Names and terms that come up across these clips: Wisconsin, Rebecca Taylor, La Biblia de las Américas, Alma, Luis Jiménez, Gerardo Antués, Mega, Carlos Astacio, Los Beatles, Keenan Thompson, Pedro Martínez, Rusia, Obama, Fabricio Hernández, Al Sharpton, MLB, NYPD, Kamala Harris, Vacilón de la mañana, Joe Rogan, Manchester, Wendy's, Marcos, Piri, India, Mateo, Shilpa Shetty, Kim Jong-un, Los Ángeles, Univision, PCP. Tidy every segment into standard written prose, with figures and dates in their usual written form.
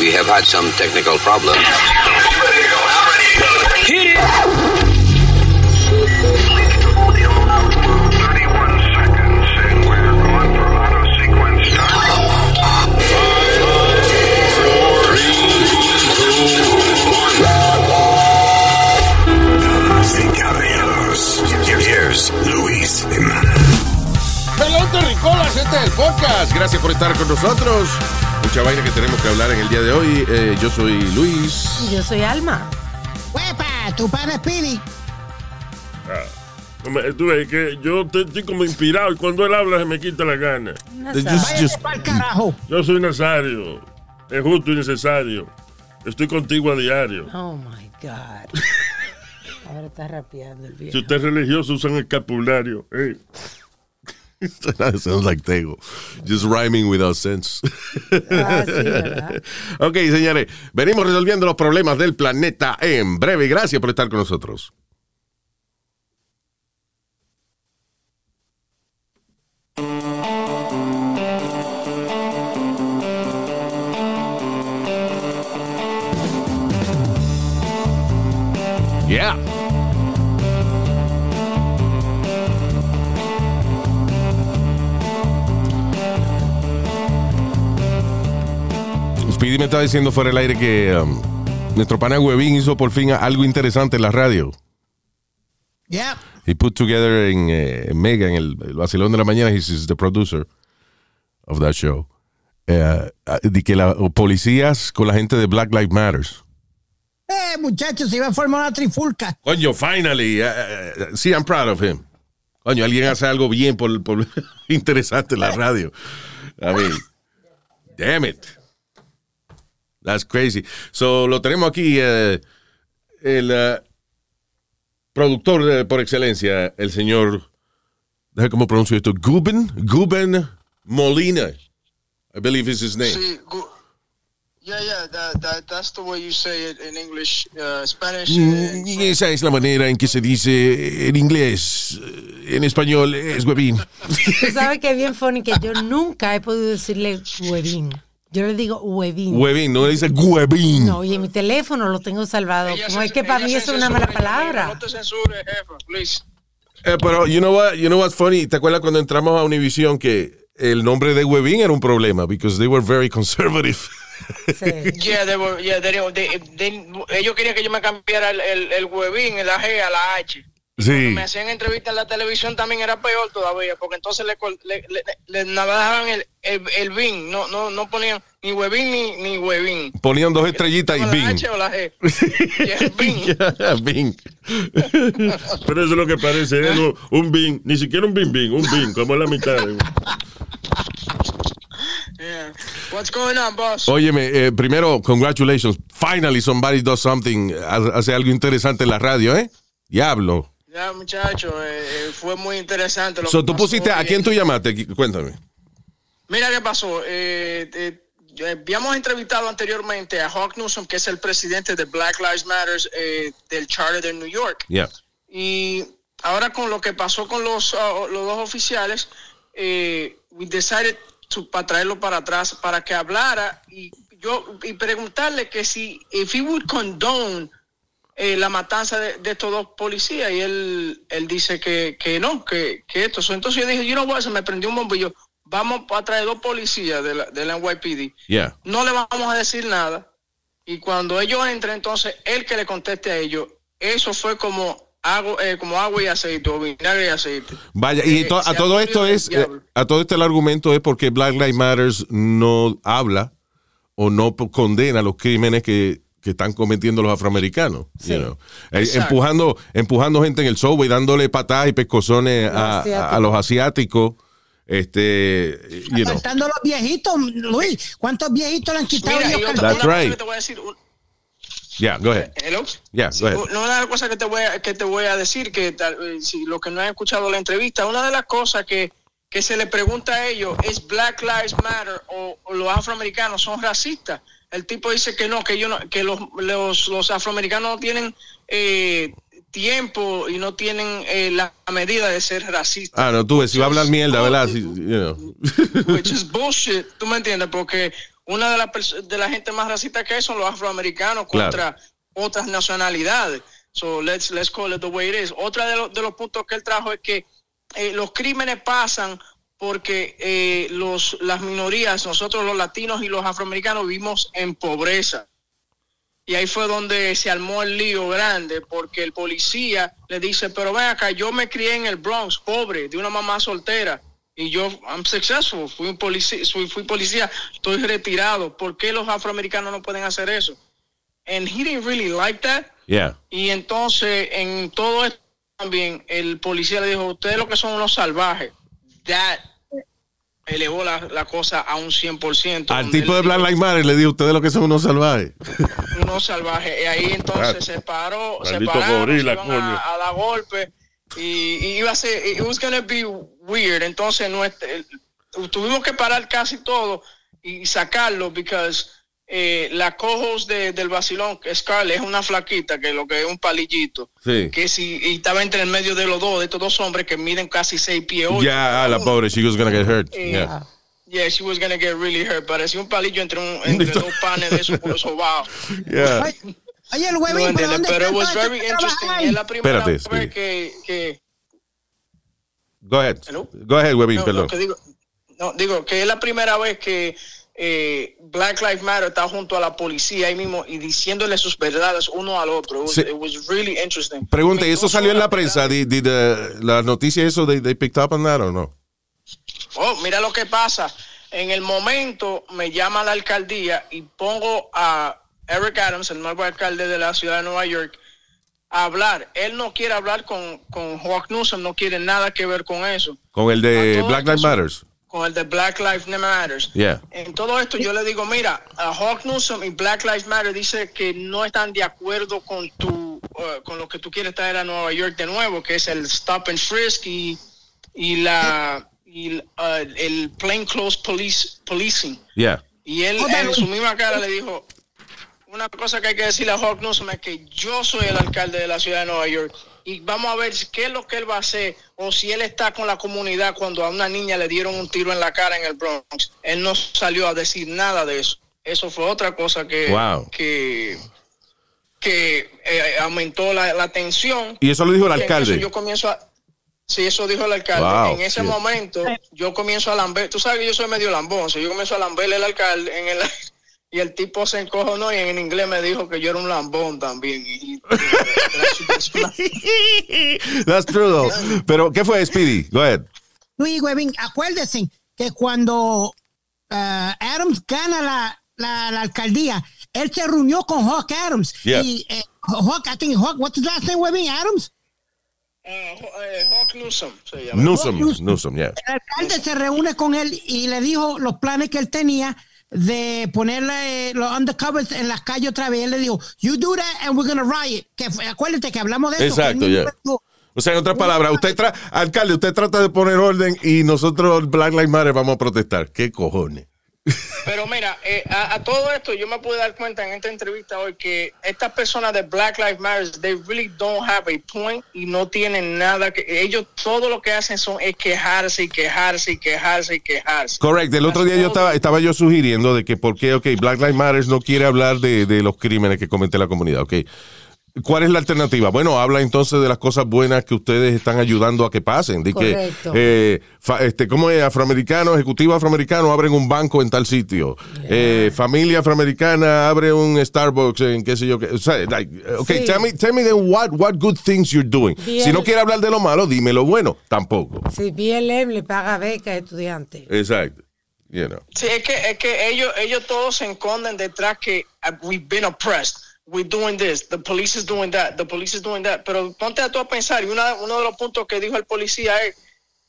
We have had some technical problems. Hit it! 31 seconds and we're going for auto sequence time. 5, 4, 3, 2, 1. Damas y caballeros, here's Luis Jiménez. Pelón de Ricolas, este es el podcast. Gracias por estar con nosotros. Mucha vaina que tenemos que hablar en el día de hoy. Yo soy Luis. Y yo soy Alma. ¡Huepa! Tu padre es Piri. Tú ves que yo estoy como inspirado y cuando él habla se me quita la gana. Váyate pa'l carajo. Yo soy Nazario. Es justo y necesario. Estoy contigo a diario. Oh my God. Ahora está rapeando el viejo. Si usted es religioso, usan el escapulario. Hey. That sounds like Tego. Just rhyming without sense. Ah, sí, ¿verdad? Ok, señores, venimos resolviendo los problemas del planeta en breve. Gracias por estar con nosotros. Yeah. Pidi me estaba diciendo fuera del aire que nuestro pana Wevin hizo por fin algo interesante en la radio. Yeah. He put together en Mega, en el Vacilón de la Mañana, he's the producer of that show. De que los policías con la gente de Black Lives Matter. Muchachos, se iba a formar una trifulca. Coño, finally. Sí, I'm proud of him. Coño, alguien hace algo bien por interesante en la radio. I mean, damn it. That's crazy. So, lo tenemos aquí, el productor por excelencia, el señor, déjame cómo pronuncio esto, Gubben Molina, I believe is his name. Sí, yeah, that's the way you say it in English, Spanish. Esa es la manera en que se dice en inglés, en español es Wevin. Tú sabes que es bien funny que yo nunca he podido decirle Wevin. Yo le digo Wevin. Wevin, no le dice Wevin. No, y en mi teléfono lo tengo salvado. Como es que para mí es una mala palabra. No te censures, jefa, please. Pero, you know what's funny? ¿Te acuerdas cuando entramos a Univision que el nombre de Wevin era un problema? Because they were very conservative. Sí. Ellos querían que yo me cambiara el Wevin, la G a la H. Sí. Me hacían entrevistas en la televisión también era peor todavía, porque entonces le navajaban el bin, no ponían ni Wevin ni Wevin. Ponían dos estrellitas y bin. ¿La H o la G? Y el bin. Yeah, bin. Pero eso es lo que parece, ¿eh? Un bin, ni siquiera un bin, como la mitad. Yeah. What's going on, boss? Óyeme, primero, congratulations. Finally somebody does something, hace algo interesante en la radio, ¿eh? Diablo. Ya, muchachos, fue muy interesante. Tú pusiste, ¿a quién tú llamaste? Cuéntame. Mira qué pasó. Habíamos entrevistado anteriormente a Hawk Newsome, que es el presidente de Black Lives Matter del Charter de New York. Yeah. Y ahora con lo que pasó con los dos oficiales, we decided para traerlo para atrás para que hablara y preguntarle que si if he would condone la matanza de estos dos policías y él dice que no, que esto. Entonces yo dije, you know what, se me prendió un bombillo. Vamos a traer dos policías de la NYPD. Yeah. No le vamos a decir nada. Y cuando ellos entren, entonces él que le conteste a ellos. Eso fue como agua y aceite, o vinagre y aceite. Vaya, y a todo esto el argumento es porque Black Lives Matter no habla o no condena los crímenes que están cometiendo los afroamericanos, sí, you know? empujando gente en el subway, dándole patadas y pescozones a los asiáticos, apartando los viejitos, Luis, ¿cuántos viejitos le han quitado? Mira, ellos that's right. Te voy a decir yeah, go ahead. Hello. Yeah, go ahead. Una de las cosas que te voy a decir, que si los que no han escuchado la entrevista, una de las cosas que se le pregunta a ellos es Black Lives Matter o los afroamericanos son racistas. El tipo dice que no, que los afroamericanos no tienen tiempo y no tienen la medida de ser racistas. Ah, no, tú ves, si va a hablar mierda, ¿verdad? Which is bullshit, tú me entiendes, porque una de la gente más racista que hay son los afroamericanos contra otras nacionalidades. So let's call it the way it is. Otra de los puntos que él trajo es que los crímenes pasan porque las minorías, nosotros los latinos y los afroamericanos, vivimos en pobreza. Y ahí fue donde se armó el lío grande, porque el policía le dice, pero ven acá, yo me crié en el Bronx, pobre, de una mamá soltera, y yo, I'm successful, fui policía, estoy retirado. ¿Por qué los afroamericanos no pueden hacer eso? And he didn't really like that. Yeah. Y entonces, en todo esto también, el policía le dijo, ustedes lo que son unos salvajes. That elevó la cosa a un 100%. Al tipo de Black Lives Matter le dijo, ustedes lo que son unos salvajes. Unos salvajes. Y ahí entonces se pararon, se iban a dar golpes. Y iba a ser, it was gonna be weird. Entonces tuvimos que parar casi todo y sacarlo, because la co-host del vacilón, Scarlett, es una flaquita, que lo que es un palillito, sí, que y estaba entre el medio de los dos, de estos dos hombres que miden casi 6 pies 8. Yeah, la pobre, she was gonna get hurt. Yeah, she was gonna get really hurt. Parecía un palillo entre dos panes de esos por los sobados. Yeah. Oye, el Wevin, ¿por dónde pero it was very interesting. Es la primera vez que... Go ahead, Wevin, perdón. Digo que es la primera vez que Black Lives Matter está junto a la policía ahí mismo y diciéndole sus verdades uno al otro. It was really interesting. Pregunta, ¿eso salió en la prensa? ¿La noticia eso they picked up on that o no? Oh, mira lo que pasa. En el momento me llama la alcaldía y pongo a Eric Adams, el nuevo alcalde de la ciudad de Nueva York, a hablar. Él no quiere hablar con Hawk Newsome, no quiere nada que ver con eso. ¿Con el de Black Lives Matter? Con el de Black Lives Matter. Yeah. En todo esto yo le digo, mira, a Hawk Newsome y Black Lives Matter dice que no están de acuerdo con con lo que tú quieres traer a Nueva York de nuevo, que es el stop and frisk y el plainclothes policing. Yeah. Y él en su misma cara le dijo, una cosa que hay que decirle a Hawk Newsome es que yo soy el alcalde de la ciudad de Nueva York y vamos a ver qué es lo que él va a hacer, o si él está con la comunidad cuando a una niña le dieron un tiro en la cara en el Bronx. Él no salió a decir nada de eso. Eso fue otra cosa que aumentó la tensión. Y eso lo dijo el alcalde. Eso dijo el alcalde. Wow, en ese momento yo comienzo a lamber. Tú sabes que yo soy medio lambón, yo comienzo a lamberle al alcalde y el tipo se encojonó y en inglés me dijo que yo era un lambón también. That's true, though. Pero, ¿qué fue, Speedy? Go ahead. Luis, Wevin, acuérdense que cuando Adams gana la alcaldía, él se reunió con Hawk Adams. Yeah. Y Hawk, I think Hawk, what's his last name, Wevin? Adams? Hawk Newsome se llama. Newsome, yeah. El alcalde se reúne con él y le dijo los planes que él tenía de ponerle los undercovers en las calles otra vez. Él le dijo, you do that and we're gonna riot. Que acuérdate que hablamos de eso. Exacto, ya. Yeah. O sea, en otras palabras, alcalde, usted trata de poner orden y nosotros, Black Lives Matter, vamos a protestar. ¿Qué cojones? Pero mira, a todo esto yo me pude dar cuenta en esta entrevista hoy que estas personas de Black Lives Matter, they really don't have a point y no tienen nada. Ellos todo lo que hacen es quejarse y quejarse y quejarse y quejarse. Correcto. El otro día yo estaba sugiriendo de que por qué, Black Lives Matter no quiere hablar de los crímenes que comete la comunidad, ¿Cuál es la alternativa? Bueno, habla entonces de las cosas buenas que ustedes están ayudando a que pasen. De que, ¿cómo es? Ejecutivo afroamericano, abren un banco en tal sitio. Yeah. Familia afroamericana, abre un Starbucks en qué sé yo. O sea, tell me then what good things you're doing. BL, si no quiere hablar de lo malo, dime lo bueno. Tampoco. Si BLM le paga beca a estudiantes. Exacto. You know. Sí, es que ellos todos se esconden detrás que we've been oppressed. We're doing this, the police is doing that, the police is doing that. Pero ponte a tú a pensar, y uno de los puntos que dijo el policía es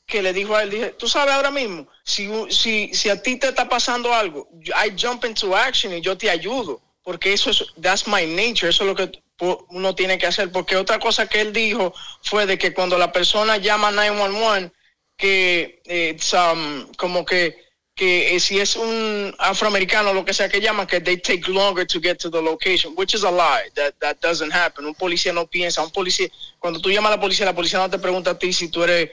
que le dijo a él, dije, tú sabes ahora mismo, si a ti te está pasando algo, I jump into action y yo te ayudo, porque eso es, that's my nature, eso es lo que uno tiene que hacer. Porque otra cosa que él dijo fue de que cuando la persona llama 911, que it's, como que si es un afroamericano, lo que sea que llaman, que they take longer to get to the location, which is a lie. That doesn't happen. Un policía no piensa. Cuando tú llamas a la policía no te pregunta a ti si tú eres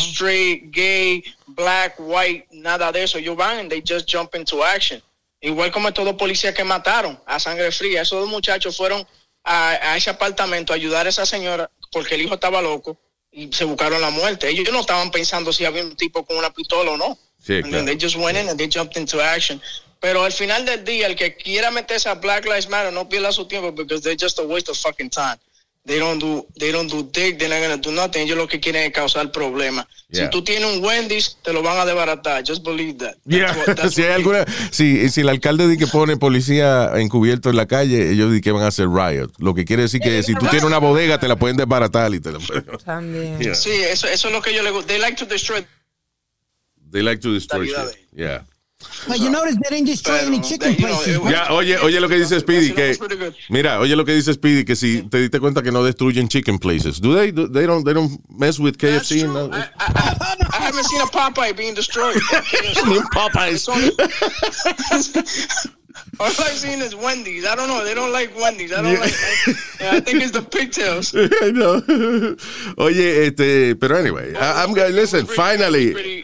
straight, gay, black, white, nada de eso. Ellos van and they just jump into action. Igual como estos dos policías que mataron a sangre fría. Esos dos muchachos fueron a ese apartamento a ayudar a esa señora porque el hijo estaba loco y se buscaron la muerte. Ellos no estaban pensando si había un tipo con una pistola o no. Sí, claro. They just went in and they jumped into action. Pero al final del día, el que quiera meterse a Black Lives Matter no pierda su tiempo, because they're just a waste of fucking time. They don't do dick, they're not gonna do nothing. Ellos lo que quieren es causar problemas. Yeah. Si tú tienes un Wendy's, te lo van a desbaratar. Just believe that. Yeah. Si el alcalde dice que pone policía encubierto en la calle, ellos dicen que van a hacer riot. Lo que quiere decir que si tú tienes una bodega, te la pueden desbaratar y te la pueden. También. Yeah. Sí, eso es lo que yo le gusta. They like to destroy shit. Yeah. But you notice they didn't destroy any chicken places. Ya, oye lo que dice Speedy, que mira, oye lo que dice Speedy, que si te diste cuenta que no destruyen chicken places. Do they? They don't mess with KFC. No. I haven't seen a Popeye being destroyed. Popeyes. All I've seen is Wendy's. I don't know. They don't like Wendy's. I think it's the pigtails. I know. Oye, pero anyway, listen, finally.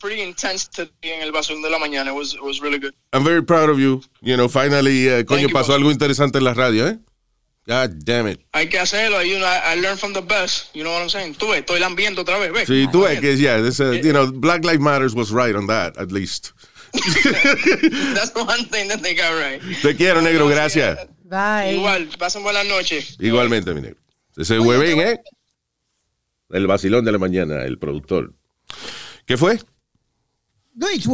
Pretty intense today en el Vacilón de la mañana. It was really good. I'm very proud of you. You know, finally, pasó algo interesante en la radio, ¿eh? God damn it. Hay que hacerlo. You know, I learned from the best. You know what I'm saying? Tú ves, estoy lambiendo otra vez. Ve. Sí, tú ves que, Black Lives Matters was right on that, at least. That's one thing that they got right. Te quiero, negro, gracias. Bye. Igual, pasen buenas noches. Igualmente, mi negro. Ese Wevin, ¿eh? El Vacilón de la mañana, el productor. ¿Qué fue? Luis,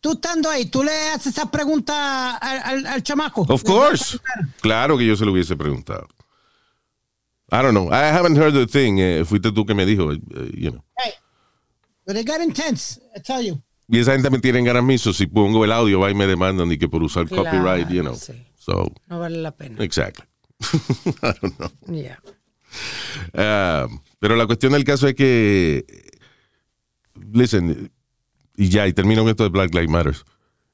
tú estando ahí, ¿tú le haces esa pregunta al chamaco? Of course. Claro que yo se lo hubiese preguntado. I don't know. I haven't heard the thing. Fuiste tú que me dijo, you know. Hey, but it got intense, I tell you. Y esa gente me tiene en garamizo. Si pongo el audio, va y me demandan y que por usar copyright, you know. Sí. So, no vale la pena. Exactly. I don't know. Yeah. Pero la cuestión del caso es que, listen, y termino con esto de Black Lives Matter.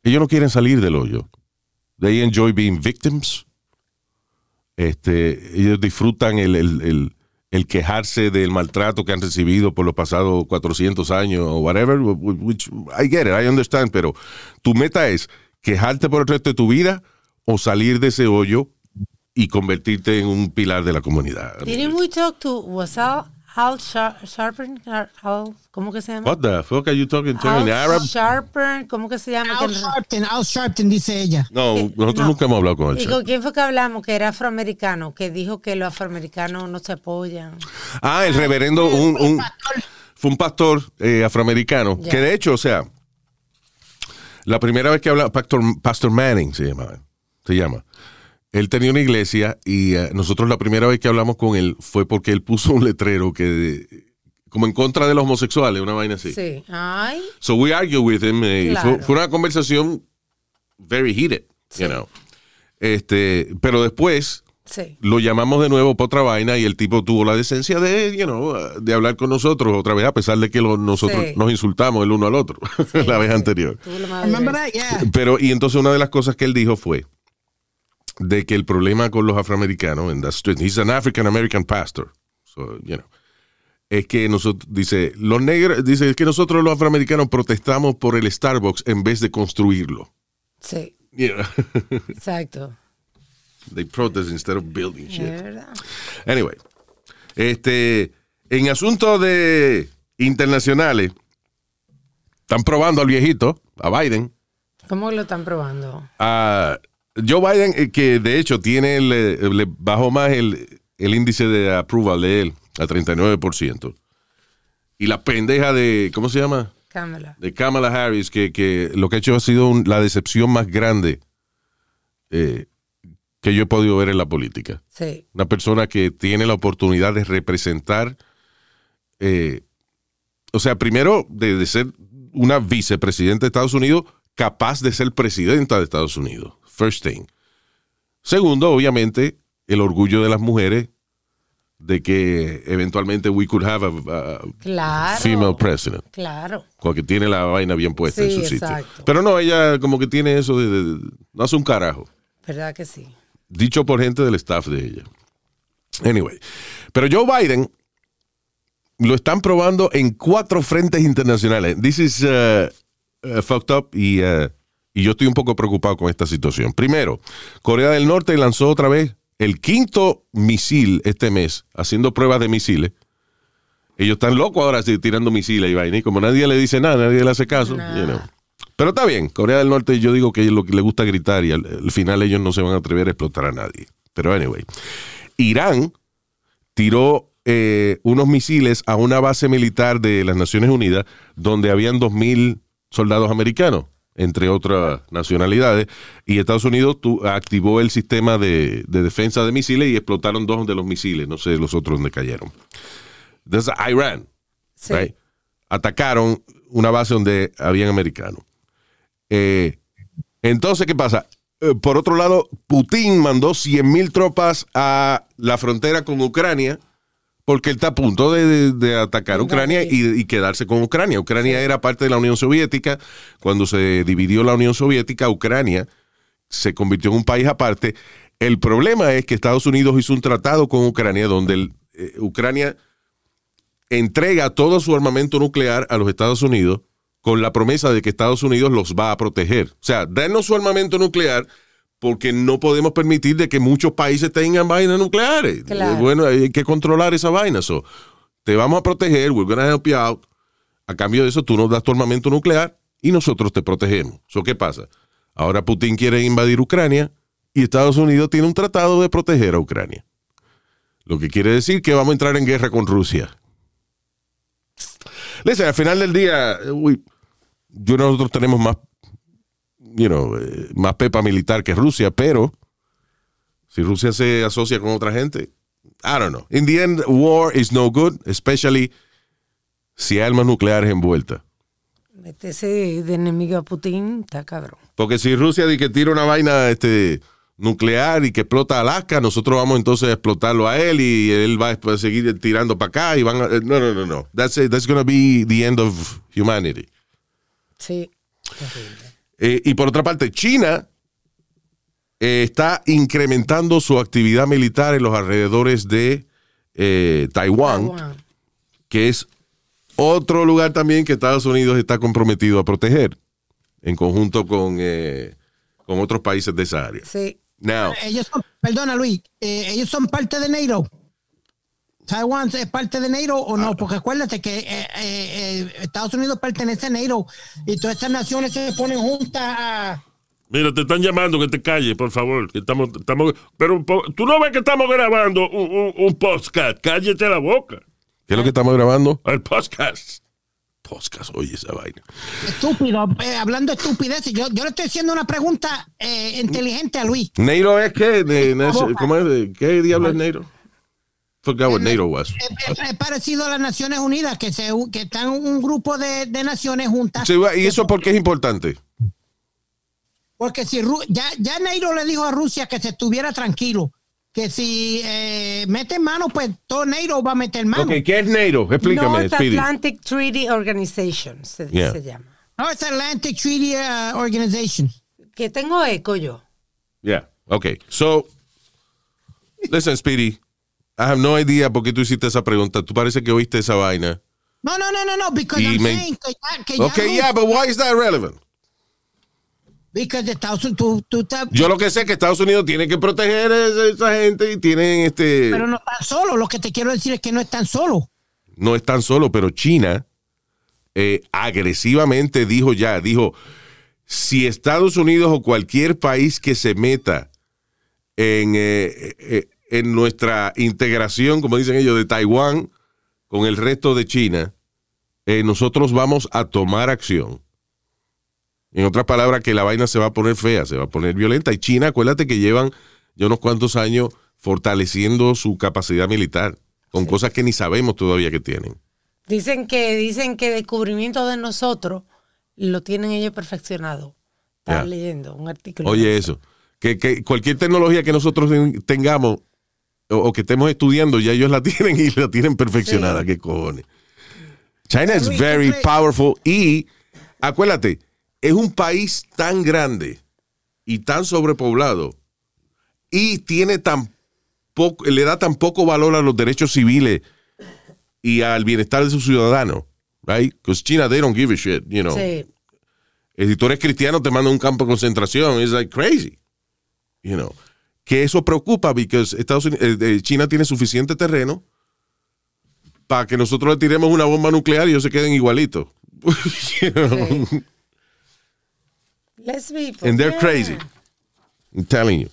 Ellos no quieren salir del hoyo. They enjoy being victims. Ellos disfrutan el quejarse del maltrato que han recibido por los pasados 400 años o whatever, which I get it, I understand, pero tu meta es quejarte por el resto de tu vida o salir de ese hoyo y convertirte en un pilar de la comunidad. Didn't we talk to Al Sharpton, ¿cómo que se llama? What the fuck are you talking to? Al Sharpton, ¿cómo que se llama? Al Sharpton, dice ella. No, nosotros nunca hemos hablado con él. ¿Y con quién fue que hablamos? Que era afroamericano, que dijo que los afroamericanos no se apoyan. Ah, el reverendo, fue un pastor afroamericano, yeah. Que de hecho, o sea, la primera vez que hablaba, Pastor Manning se llama. Él tenía una iglesia y nosotros la primera vez que hablamos con él fue porque él puso un letrero que como en contra de los homosexuales, una vaina así. Sí. Ay. So we argued with him. Claro. Fue una conversación very heated, sí. You know. Pero después lo llamamos de nuevo para otra vaina y el tipo tuvo la decencia de, you know, de hablar con nosotros otra vez, a pesar de que nosotros nos insultamos el uno al otro la vez anterior. Pero y entonces una de las cosas que él dijo fue de que el problema con los afroamericanos, and that's true, he's an African American pastor, so, you know, es que nosotros, dice, es que nosotros los afroamericanos protestamos por el Starbucks en vez de construirlo. Sí. You know? Exacto. They protest instead of building shit. Es verdad. Anyway, en asuntos de internacionales, están probando al viejito, a Biden. ¿Cómo lo están probando? Joe Biden, que de hecho tiene le bajó más el índice de approval de él a 39%. Y la pendeja de, ¿cómo se llama? Kamala Harris, que lo que ha hecho ha sido la decepción más grande que yo he podido ver en la política. Sí. Una persona que tiene la oportunidad de representar, o sea, primero de ser una vicepresidenta de Estados Unidos, capaz de ser presidenta de Estados Unidos. First thing. Segundo, obviamente, el orgullo de las mujeres de que eventualmente we could have a female president. Claro. Porque tiene la vaina bien puesta en su sitio. Pero no, ella como que tiene eso de no hace un carajo. ¿Verdad que sí? Dicho por gente del staff de ella. Anyway. Pero Joe Biden lo están probando en 4 frentes internacionales. This is fucked up y Y yo estoy un poco preocupado con esta situación. Primero, Corea del Norte lanzó otra vez el 5º misil este mes, haciendo pruebas de misiles. Ellos están locos ahora tirando misiles y vaina. Y como nadie le dice nada, nadie le hace caso. Nah. You know. Pero está bien, Corea del Norte, yo digo que lo que le gusta gritar y al final ellos no se van a atrever a explotar a nadie. Pero anyway, Irán tiró unos misiles a una base militar de las Naciones Unidas donde habían 2,000 soldados americanos, entre otras nacionalidades, y Estados Unidos activó el sistema de defensa de misiles y explotaron 2 de los misiles, no sé los otros dónde cayeron. Entonces, Irán, sí, right, atacaron una base donde habían americanos. Entonces, ¿qué pasa? Por otro lado, Putin mandó 100,000 tropas a la frontera con Ucrania porque él está a punto de atacar Ucrania y quedarse con Ucrania. Ucrania era parte de la Unión Soviética. Cuando se dividió la Unión Soviética, Ucrania se convirtió en un país aparte. El problema es que Estados Unidos hizo un tratado con Ucrania donde Ucrania entrega todo su armamento nuclear a los Estados Unidos con la promesa de que Estados Unidos los va a proteger. O sea, danos su armamento nuclear porque no podemos permitir de que muchos países tengan vainas nucleares. Claro. Bueno, hay que controlar esa vaina. So, te vamos a proteger, we're gonna help you out. A cambio de eso, tú nos das tu armamento nuclear y nosotros te protegemos. So, ¿qué pasa? Ahora Putin quiere invadir Ucrania y Estados Unidos tiene un tratado de proteger a Ucrania. Lo que quiere decir que vamos a entrar en guerra con Rusia. Listen, al final del día, nosotros tenemos más, más pepa militar que Rusia, pero si Rusia se asocia con otra gente, I don't know. In the end, war is no good, especially si hay armas nucleares envueltas. Métese de enemigo a Putin, está cabrón. Porque si Rusia dice que tira una vaina nuclear y que explota Alaska, nosotros vamos entonces a explotarlo a él y él va a seguir tirando para acá y van a... No. That's it. That's gonna be the end of humanity. Sí. Y por otra parte, China está incrementando su actividad militar en los alrededores de Taiwán, que es otro lugar también que Estados Unidos está comprometido a proteger en conjunto con otros países de esa área. Sí. Now, ellos son parte de NATO. ¿Taiwán es parte de NATO o no? Porque acuérdate que Estados Unidos pertenece a NATO y todas estas naciones se ponen juntas a... Mira, te están llamando, que te calles, por favor. Que estamos... Pero tú no ves que estamos grabando un podcast. Cállate la boca. ¿Qué es lo que estamos grabando? El podcast. Oye esa vaina. Estúpido, hablando de estupideces. Yo le estoy haciendo una pregunta inteligente a Luis. ¿NATO es qué? ¿Cómo es? ¿Qué diablo es NATO? Forgot what NATO was. Es parecido a las Naciones Unidas, que están un grupo de naciones juntas. Sí, ¿y eso por qué es importante? Porque si ya NATO le dijo a Rusia que se estuviera tranquilo, que si mete mano, pues todo NATO va a meter mano. Ok, ¿qué es NATO? Explícame. North Atlantic Treaty Organization se llama. North Atlantic Treaty Organization. Que tengo eco yo. Yeah, ok. So, listen, Speedy. I have no idea por qué tú hiciste esa pregunta. Tú parece que oíste esa vaina. No, because I'm saying que ya okay, no... yeah, but why is that relevant? Because Estados Unidos... Yo lo que sé es que Estados Unidos tiene que proteger a esa gente y tienen Pero no están solos. Lo que te quiero decir es que no están solos. No están solos, pero China agresivamente dijo, si Estados Unidos o cualquier país que se meta en nuestra integración, como dicen ellos, de Taiwán con el resto de China, nosotros vamos a tomar acción. En otras palabras, que la vaina se va a poner fea, se va a poner violenta. Y China, acuérdate que llevan ya unos cuantos años fortaleciendo su capacidad militar con cosas que ni sabemos todavía que tienen. Dicen que descubrimiento de nosotros lo tienen ellos perfeccionado. Estaba leyendo un artículo. Oye, eso. Que cualquier tecnología que nosotros tengamos o que estemos estudiando, ya ellos la tienen y la tienen perfeccionada. Sí. ¿Qué cojones? China is very powerful y, acuérdate, es un país tan grande y tan sobrepoblado y le da tan poco valor a los derechos civiles y al bienestar de sus ciudadanos, right? Because China, they don't give a shit, you know. Sí. Si tú eres cristiano, te mandan a un campo de concentración. It's like crazy. You know. Que eso preocupa porque Estados Unidos, China tiene suficiente terreno para que nosotros le tiremos una bomba nuclear y ellos se queden igualitos. You know? Sí. Let's be and they're crazy. I'm telling you.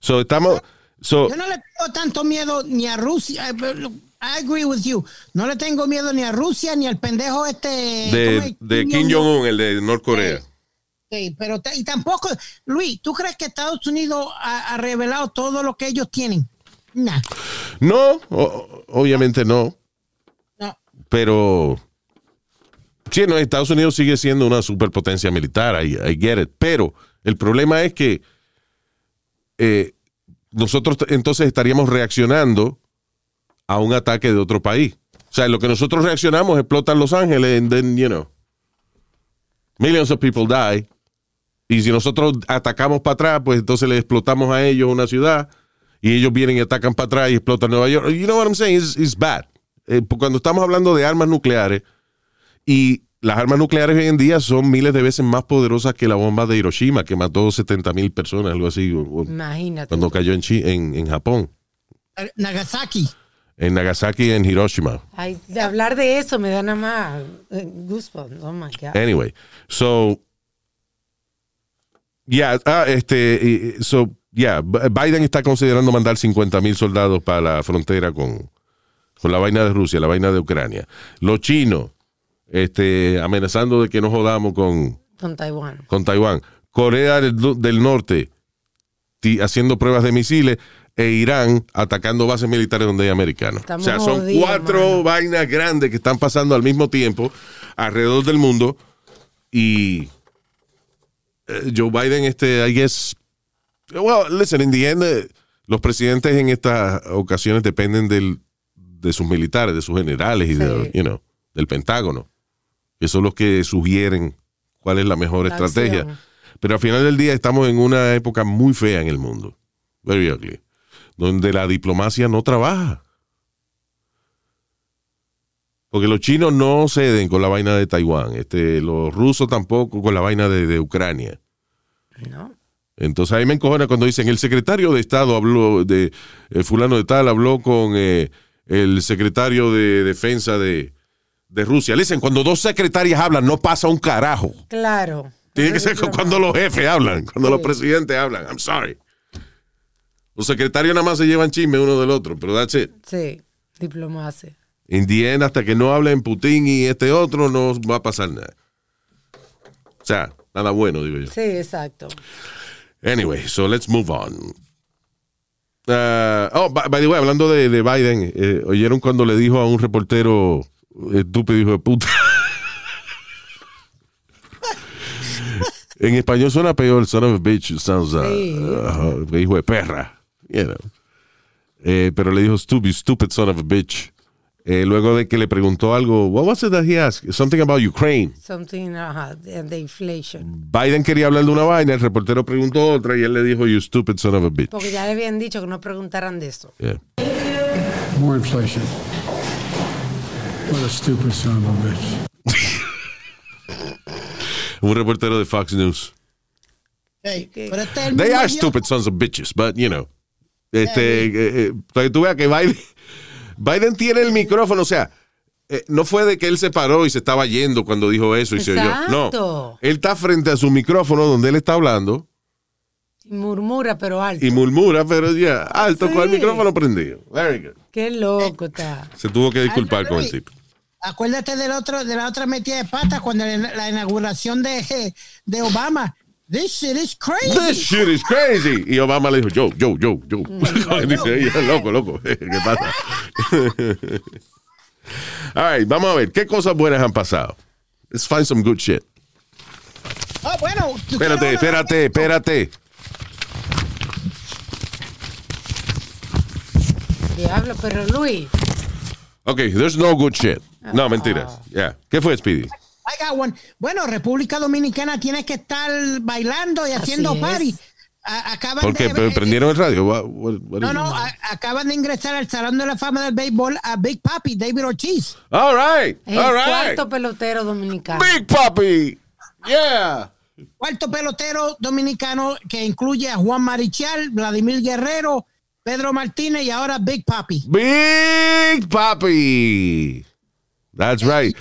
So, estamos... So, yo no le tengo tanto miedo ni a Rusia. I agree with you. No le tengo miedo ni a Rusia ni al pendejo este... De Kim Jong-un, el de Norcorea. Sí, pero y tampoco... Luis, ¿tú crees que Estados Unidos ha revelado todo lo que ellos tienen? Nah. No, obviamente no. No. Pero... Sí, no, Estados Unidos sigue siendo una superpotencia militar. I get it. Pero el problema es que... nosotros entonces estaríamos reaccionando a un ataque de otro país. O sea, lo que nosotros reaccionamos explota en Los Ángeles and then, you know, millions of people die. Y si nosotros atacamos para atrás, pues entonces le explotamos a ellos una ciudad y ellos vienen y atacan para atrás y explotan Nueva York. You know what I'm saying? It's bad. Cuando estamos hablando de armas nucleares, y las armas nucleares hoy en día son miles de veces más poderosas que la bomba de Hiroshima, que mató 70,000 personas, algo así. Imagínate. Cuando cayó en Japón. Nagasaki. En Nagasaki y en Hiroshima. Ay, de hablar de eso me da nada más goosebumps. Oh my God. Anyway, so. Yeah, so, yeah, Biden está considerando mandar 50,000 soldados para la frontera con la vaina de Rusia, la vaina de Ucrania. Los chinos. Amenazando de que nos jodamos con Taiwán. Con Taiwán. Corea del Norte haciendo pruebas de misiles, e Irán atacando bases militares donde hay americanos. Estamos, o sea, son jodidos, cuatro mano. Vainas grandes que están pasando al mismo tiempo alrededor del mundo, y Joe Biden, I guess, well, listen, in the end, los presidentes en estas ocasiones dependen de sus militares, de sus generales y sí. de, you know, del Pentágono. Que son los que sugieren cuál es la mejor estrategia. Acción. Pero al final del día estamos en una época muy fea en el mundo. Very ugly. Donde la diplomacia no trabaja. Porque los chinos no ceden con la vaina de Taiwán. Los rusos tampoco con la vaina de Ucrania. No. Entonces ahí me encojona cuando dicen el secretario de Estado habló de fulano de tal, habló con el secretario de Defensa de Rusia. Le dicen, cuando dos secretarias hablan, no pasa un carajo. Claro. Tiene que ser cuando los jefes hablan, cuando sí. los presidentes hablan. I'm sorry. Los secretarios nada más se llevan chisme uno del otro, pero that's it. Sí, diplomacia. In the end, hasta que no hablen Putin y otro, no va a pasar nada. O sea, nada bueno, digo yo. Sí, exacto. Anyway, so let's move on. By the way, hablando de Biden, ¿oyeron cuando le dijo a un reportero estúpido hijo de puta? En español suena peor. Son of a bitch sounds hijo de perra, you know. Pero le dijo stupid son of a bitch, luego de que le preguntó algo. What was it that he asked? Something about Ukraine, something and the inflation. Biden quería hablar de una vaina, el reportero preguntó otra y él le dijo you stupid son of a bitch, porque ya le habían dicho que no preguntaran de eso. Yeah. More inflation. What a stupid son of a bitch. Un reportero de Fox News. Hey, they are stupid sons of bitches, but you know. Para que tú veas que Biden tiene el micrófono, o sea, no fue de que él se paró y se estaba yendo cuando dijo eso y se oyó. No, él está frente a su micrófono donde él está hablando. Y murmura, pero ya, alto, sí. Con el micrófono prendido. Very good. Qué loco está. Se tuvo que disculpar con el tipo. Acuérdate de la otra metida de pata cuando la inauguración de Obama. This shit is crazy. Y Obama le dijo, yo. Y dice, loco. ¿Qué pasa? All right, vamos a ver. ¿Qué cosas buenas han pasado? Let's find some good shit. Ah, oh, bueno. Espérate. Diablo, pero Luis. Okay, there's no good shit. No, mentiras. Yeah. ¿Qué fue, Speedy? I got one. Bueno, República Dominicana tiene que estar bailando y haciendo party. Porque prendieron el radio. Acaban de ingresar al Salón de la Fama del Béisbol a Big Papi, David Ortiz. All right. El cuarto pelotero dominicano. Big Papi. Yeah. Cuarto pelotero dominicano que incluye a Juan Marichal, Vladimir Guerrero, Pedro Martínez y ahora Big Papi. Big Papi. That's right.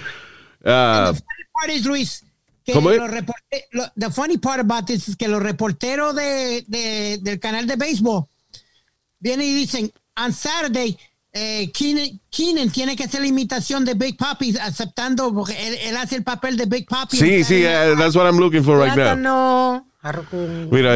The funny part is, Luis, que the funny part about this is que los reporteros del canal de béisbol vienen y dicen, on Saturday, Keenan tiene que hacer la imitación de Big Papi, aceptando, porque él hace el papel de Big Papi. Sí, sí, that's what I'm looking for right now. Mira,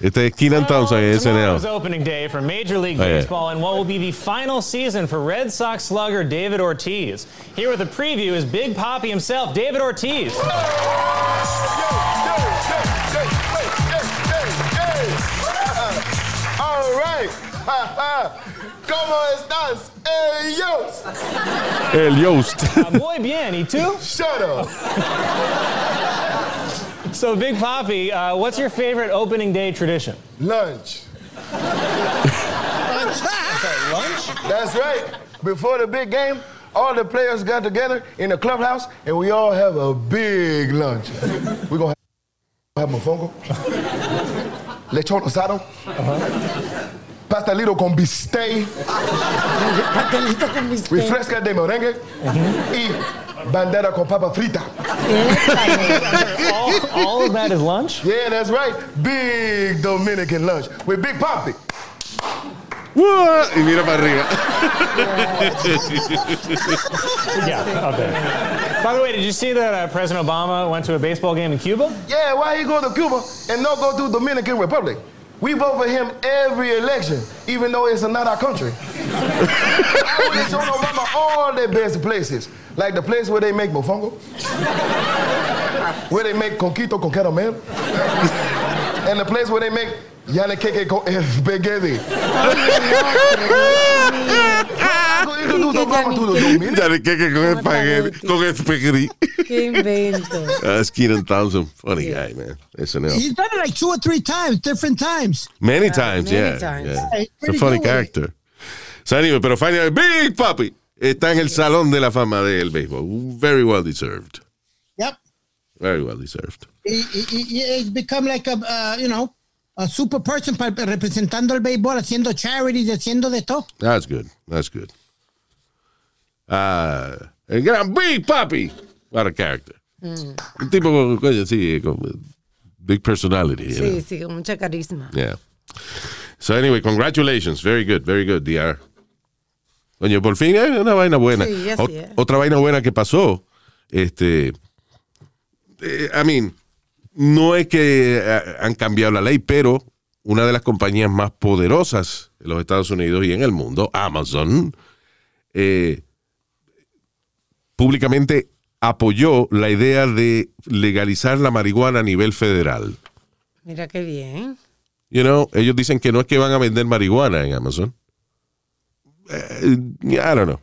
este es Keenan Thompson en SNL. Tomorrow's opening day for Major League Baseball and what will be the final season for Red Sox slugger David Ortiz. Here with a preview is Big Papi himself, David Ortiz. All right. ¿Cómo estás? El Yost. El Yost. Muy bien, ¿y tú? Shut up. So, Big Papi, what's your favorite opening day tradition? Lunch. Lunch? Okay, lunch? That's right. Before the big game, all the players got together in the clubhouse, and we all have a big lunch. We're going to have mofongo, lechon asado, pastelito con bistec, refresca de merengue, y bandera con papa frita. All of that is lunch? Yeah, that's right. Big Dominican lunch with Big Papi. What? Y mira para arriba. Yeah, okay. By the way, did you see that President Obama went to a baseball game in Cuba? Yeah, why he go to Cuba and not go to Dominican Republic? We vote for him every election, even though it's not our country. I went to Obama all the best places, like the place where they make mofongo, where they make coquito con caramel, and the place where they make yalekeke con spaghetti. Qué invento. That's Keenan Thompson. Funny guy, man. SNL. He's done it like 2 or 3 times, different times. Many times. It's a funny character. Se anime, pero finally, Big Papi está en el Salón de la Fama del béisbol. Very well deserved. Yep. Very well deserved. He's become like a, a super person representando el béisbol, haciendo charities, haciendo de todo. That's good. That's good. El gran Big Papi. What a character. Un tipo con cosas así, con big personality. Sí, con mucha carisma. Yeah. So anyway, congratulations. Very good, DR. Coño, por fin hay una vaina buena. Sí. Otra vaina buena que pasó. I mean, no es que han cambiado la ley, pero una de las compañías más poderosas en los Estados Unidos y en el mundo, Amazon, públicamente apoyó la idea de legalizar la marihuana a nivel federal. Mira qué bien. You know, ellos dicen que no es que van a vender marihuana en Amazon. I don't know.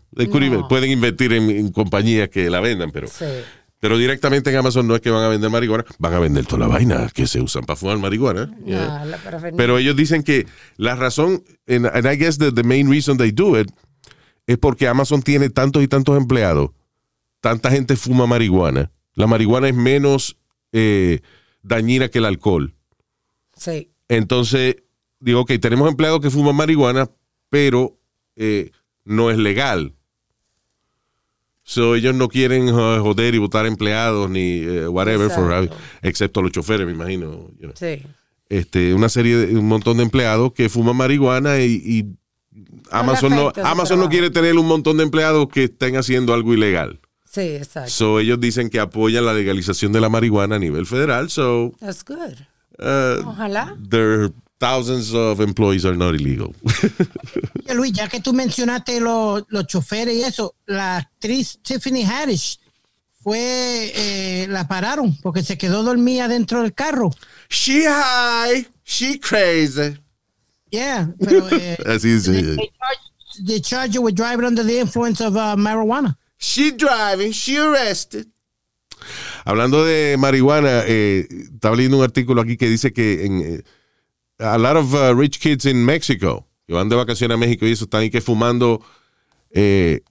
Pueden invertir en compañías que la vendan, pero... Sí. Pero directamente en Amazon no es que van a vender marihuana, van a vender toda la vaina que se usan para fumar marihuana. Yeah. Pero ellos dicen que la razón, and I guess the main reason they do it, es porque Amazon tiene tantos y tantos empleados, tanta gente fuma marihuana. La marihuana es menos dañina que el alcohol. Sí. Entonces, digo, ok, tenemos empleados que fuman marihuana, pero no es legal. So, ellos no quieren joder y botar empleados ni whatever, excepto los choferes, me imagino. You know. Sí. Una serie de un montón de empleados que fuman marihuana y Amazon no quiere tener un montón de empleados que estén haciendo algo ilegal. Sí, exacto. So, ellos dicen que apoyan la legalización de la marihuana a nivel federal. So, that's good. Ojalá. Thousands of employees are not illegal. Luis, ya que tú mencionaste los choferes y eso, la actriz Tiffany Haddish la pararon porque se quedó dormida dentro del carro. She high, she crazy. Yeah, pero that's easy. They charge her with driving under the influence of marijuana. She driving, she arrested. Hablando de marihuana, estaba leyendo un artículo aquí que dice que a lot of rich kids in Mexico, que van de vacaciones a México y eso, están ahí que fumando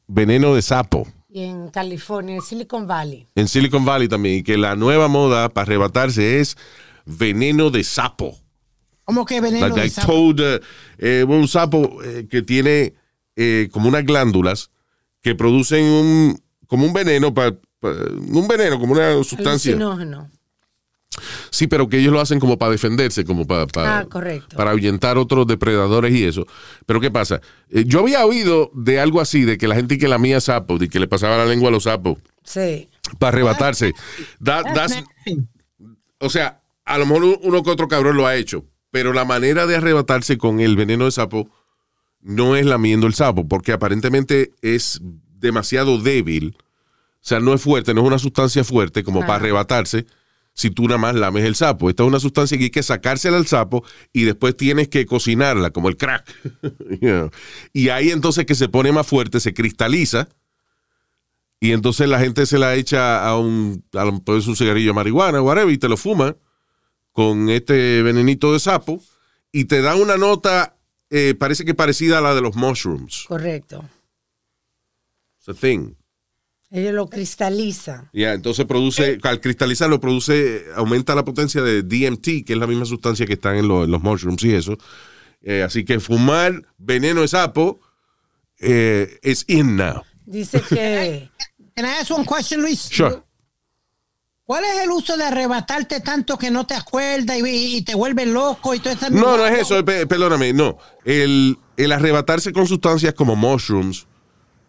veneno de sapo. Y en California, en Silicon Valley. En Silicon Valley también. Y que la nueva moda para arrebatarse es veneno de sapo. ¿Cómo que veneno de sapo? Toad, un sapo que tiene como unas glándulas que producen como un veneno, un veneno, como una sustancia. Alucinógeno. Sí, pero que ellos lo hacen como para defenderse, como para ahuyentar otros depredadores y eso. Pero ¿qué pasa? Yo había oído de algo así, de que la gente que lamía sapos, de que le pasaba la lengua a los sapos. Sí. Para arrebatarse. O sea, a lo mejor uno que otro cabrón lo ha hecho, pero la manera de arrebatarse con el veneno de sapo no es lamiendo el sapo, porque aparentemente es demasiado débil. O sea, no es fuerte, no es una sustancia fuerte como para arrebatarse. Si tú nada más lames el sapo. Esta es una sustancia que hay que sacársela al sapo y después tienes que cocinarla, como el crack. You know. Y ahí entonces que se pone más fuerte, se cristaliza y entonces la gente se la echa a un cigarrillo de marihuana o whatever y te lo fuma con este venenito de sapo y te da una nota, parece que parecida a la de los mushrooms. Correcto. It's a thing. Ellos lo cristalizan. Ya, entonces produce, al cristalizarlo aumenta la potencia de DMT, que es la misma sustancia que está en los mushrooms y eso. Así que fumar veneno de sapo is in now. Dice que... Can I ask one question, Luis? Sure. ¿Cuál es el uso de arrebatarte tanto que no te acuerdas y te vuelves loco y todo eso? No es eso, perdóname, no. El arrebatarse con sustancias como mushrooms,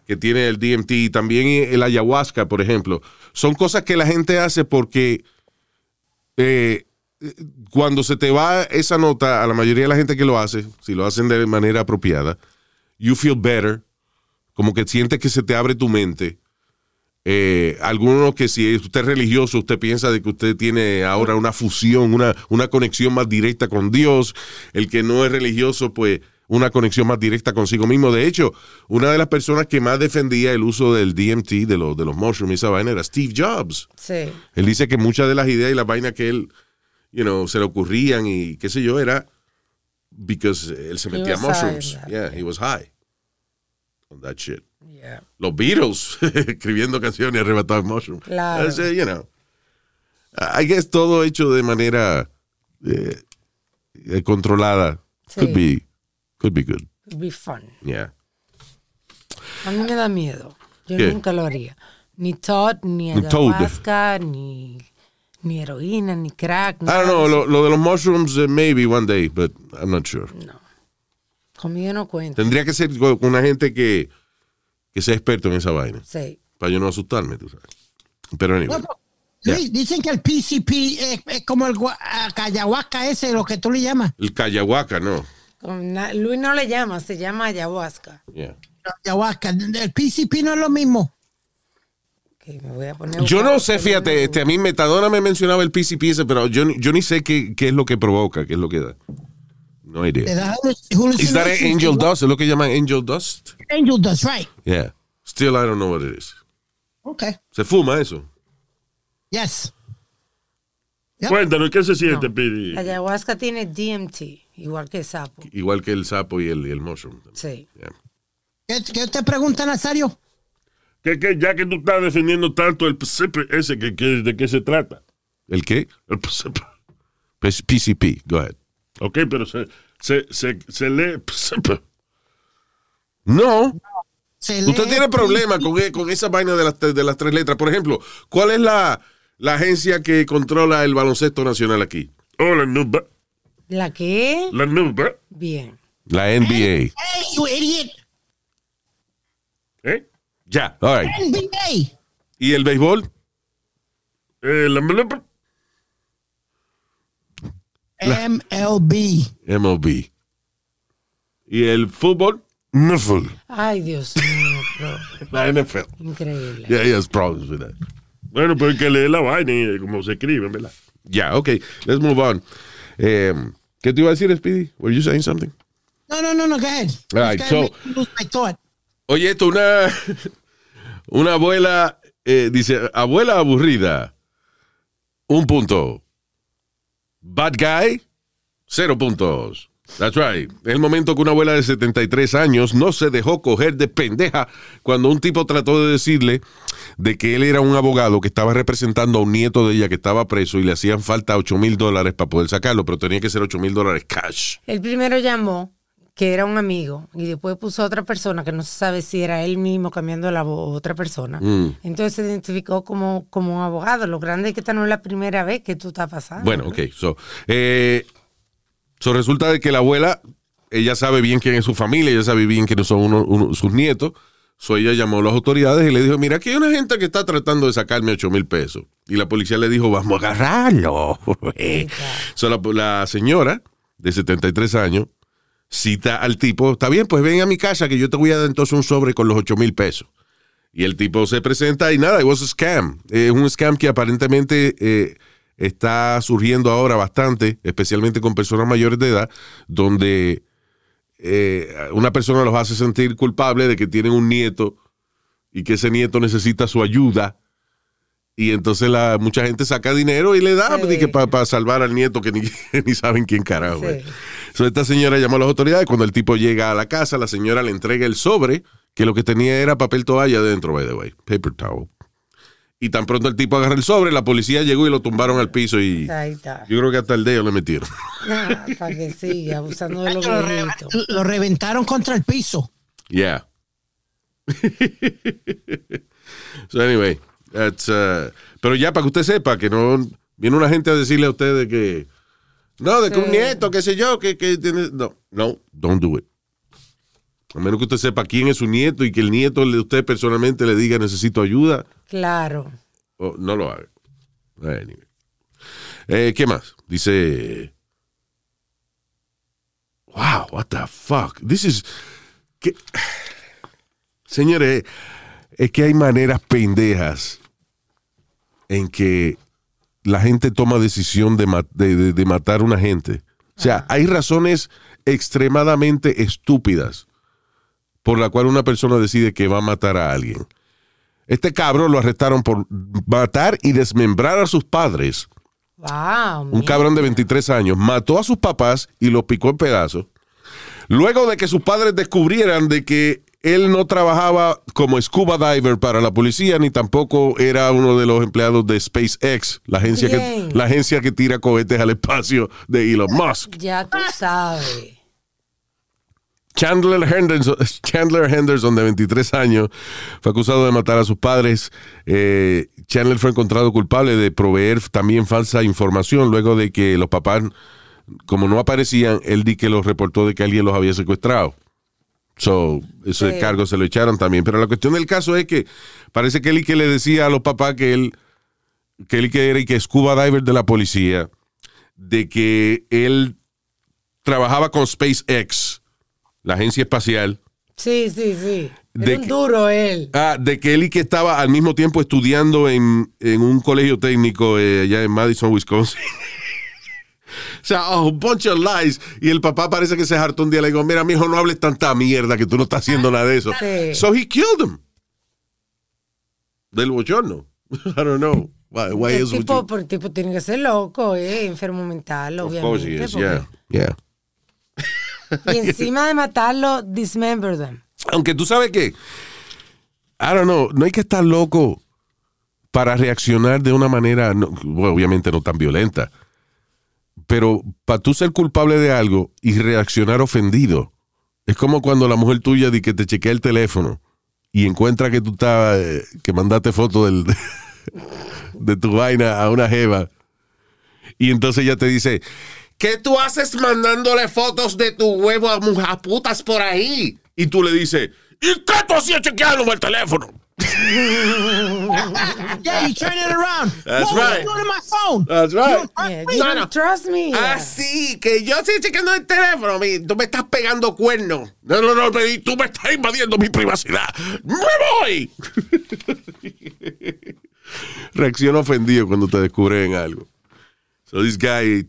que tiene el DMT y también el ayahuasca, por ejemplo. Son cosas que la gente hace porque cuando se te va esa nota, a la mayoría de la gente que lo hace, si lo hacen de manera apropiada, you feel better, como que sientes que se te abre tu mente. Algunos que si usted es religioso, usted piensa de que usted tiene ahora una fusión, una conexión más directa con Dios. El que no es religioso, pues... una conexión más directa consigo mismo. De hecho, una de las personas que más defendía el uso del DMT, de los mushrooms y esa vaina, era Steve Jobs. Sí. Él dice que muchas de las ideas y las vainas que él, se le ocurrían y qué sé yo, era because él se metía mushrooms. Yeah, he was high on that shit. Yeah. Los Beatles escribiendo canciones arrebatadas mushrooms. Claro. So, I guess todo hecho de manera controlada. Sí. Could be good. Could be fun. Yeah. A mí me da miedo. Yo nunca lo haría. Ni Todd, ni ayahuasca, ni heroína, ni crack. I don't know. Lo de los mushrooms, maybe one day, but I'm not sure. No. Conmigo no cuenta. Tendría que ser con una gente que sea experto en esa vaina. Sí. Para yo no asustarme, tú sabes. Pero anyway. Bueno, Luis, dicen que el PCP es como el cayahuasca ese, lo que tú le llamas. El cayahuasca, no. Luis no le llama, se llama ayahuasca. Yeah. Ayahuasca, el PCP no es lo mismo. Okay, me voy a poner yo no sé, fíjate, a mí Metadona me mencionaba el PCP ese, pero yo ni sé qué es lo que provoca, qué es lo que da. No idea. Is that angel dust? ¿Es lo que llaman angel dust? Angel dust, right. Yeah. Still I don't know what it is. Okay. ¿Se fuma eso? Yes. Yep. Cuéntanos, ¿qué se siente, Piri? La ayahuasca tiene DMT. Igual que el sapo. Igual que el sapo y el mushroom. Sí. Yeah. ¿Qué te pregunta, Nazario? Que ya que tú estás defendiendo tanto el PCP, ese, ¿de qué se trata? ¿El qué? El PCP. PCP, go ahead. Ok, pero se lee PCP. No. Usted tiene problema con esa vaina de las tres letras. Por ejemplo, ¿cuál es la agencia que controla el baloncesto nacional aquí? Hola, Nuba. ¿La qué? La nueva. Bien. La NBA. ¡Hey, you idiot! ¿Eh? Ya, all right. NBA. ¿Y el béisbol? La MLB. MLB. ¿Y el fútbol? NFL. Ay, Dios mío, bro. La NFL. Increíble. Yeah, he has problems with that. Bueno, pero hay que leer la vaina y cómo se escribe, ¿verdad? Ya, yeah, okay. Let's move on. ¿Qué te iba a decir, Speedy? Were you saying something? No, go ahead. All right, so, oye, esto, una abuela dice, abuela aburrida, 1 punto. Bad guy, 0 puntos. That's right. El momento que una abuela de 73 años no se dejó coger de pendeja cuando un tipo trató de decirle de que él era un abogado que estaba representando a un nieto de ella que estaba preso y le hacían falta $8,000 para poder sacarlo, pero tenía que ser $8,000 cash. El primero llamó que era un amigo y después puso a otra persona que no se sabe si era él mismo cambiando la voz o otra persona. Entonces se identificó como un abogado. Lo grande es que esta no es la primera vez que tú estás pasando. Bueno, ¿no? Ok. So resulta de que la abuela, ella sabe bien quién es su familia, ella sabe bien quiénes son sus nietos. So ella llamó a las autoridades y le dijo, mira, aquí hay una gente que está tratando de sacarme $8,000. Y la policía le dijo, vamos a agarrarlo. So la señora de 73 años cita al tipo, está bien, pues ven a mi casa que yo te voy a dar entonces un sobre con los $8,000. Y el tipo se presenta y nada, it was a scam. Es un scam que aparentemente... está surgiendo ahora bastante, especialmente con personas mayores de edad, donde una persona los hace sentir culpables de que tienen un nieto y que ese nieto necesita su ayuda. Y entonces mucha gente saca dinero y le da sí. para salvar al nieto que ni saben quién carajo. Sí. So, esta señora llamó a las autoridades. Cuando el tipo llega a la casa, la señora le entrega el sobre, que lo que tenía era papel toalla adentro, by the way, paper towel. Y tan pronto el tipo agarra el sobre, la policía llegó y lo tumbaron al piso y yo creo que hasta el dedo le metieron. Para que siga abusando de los gorritos. Lo reventaron contra el piso. Yeah. So anyway, that's, pero ya para que usted sepa que no viene una gente a decirle a usted de que no, de que un nieto, qué sé yo, que tiene, no, don't do it. A menos que usted sepa quién es su nieto y que el nieto de usted personalmente le diga necesito ayuda. Claro. Oh, no lo haga. Anyway. ¿Qué más? Dice... Wow, what the fuck. This is... ¿Qué? Señores, es que hay maneras pendejas en que la gente toma decisión de matar a una gente. O sea, hay razones extremadamente estúpidas por la cual una persona decide que va a matar a alguien. Este cabrón lo arrestaron por matar y desmembrar a sus padres. Wow, un cabrón de 23 años mató a sus papás y los picó en pedazos. Luego de que sus padres descubrieran de que él no trabajaba como scuba diver para la policía, ni tampoco era uno de los empleados de SpaceX, la agencia que tira cohetes al espacio de Elon Musk. Ya tú sabes. Chandler Henderson, de 23 años, fue acusado de matar a sus padres. Chandler fue encontrado culpable de proveer también falsa información luego de que los papás, como no aparecían, él di que los reportó de que alguien los había secuestrado. So, ese cargo se lo echaron también. Pero la cuestión del caso es que parece que él y que le decía a los papás que él era y que scuba diver de la policía, de que él trabajaba con SpaceX, la agencia espacial. Sí. Era un duro él. De que él y que estaba al mismo tiempo estudiando en un colegio técnico allá en Madison, Wisconsin. O sea, a bunch of lies. Y el papá parece que se hartó un día. Le digo, mira, mijo, no hables tanta mierda que tú no estás haciendo nada de eso. Sí. So he killed him. Del bochorno. I don't know. Why el tipo tiene que ser loco, enfermo mental, obviamente. Of course he is. Yeah. Y encima de matarlo, dismember them. Aunque tú sabes que, I don't know, no hay que estar loco para reaccionar de una manera, obviamente no tan violenta, pero para tú ser culpable de algo y reaccionar ofendido, es como cuando la mujer tuya dice que te chequea el teléfono y encuentra que tú estás, que mandaste foto de tu vaina a una jeva y entonces ella te dice... ¿Qué tú haces mandándole fotos de tu huevo a mujeres putas por ahí? Y tú le dices, ¿y qué tú hacías chequeándome el teléfono? Yeah, you turn it around. That's right. You on my phone? That's right. You don't trust me. Así que yo estoy chequeando el teléfono. Tú me estás pegando cuernos. No. Tú me estás invadiendo mi privacidad. ¡Me voy! Reacción ofendido cuando te descubren algo. So this guy...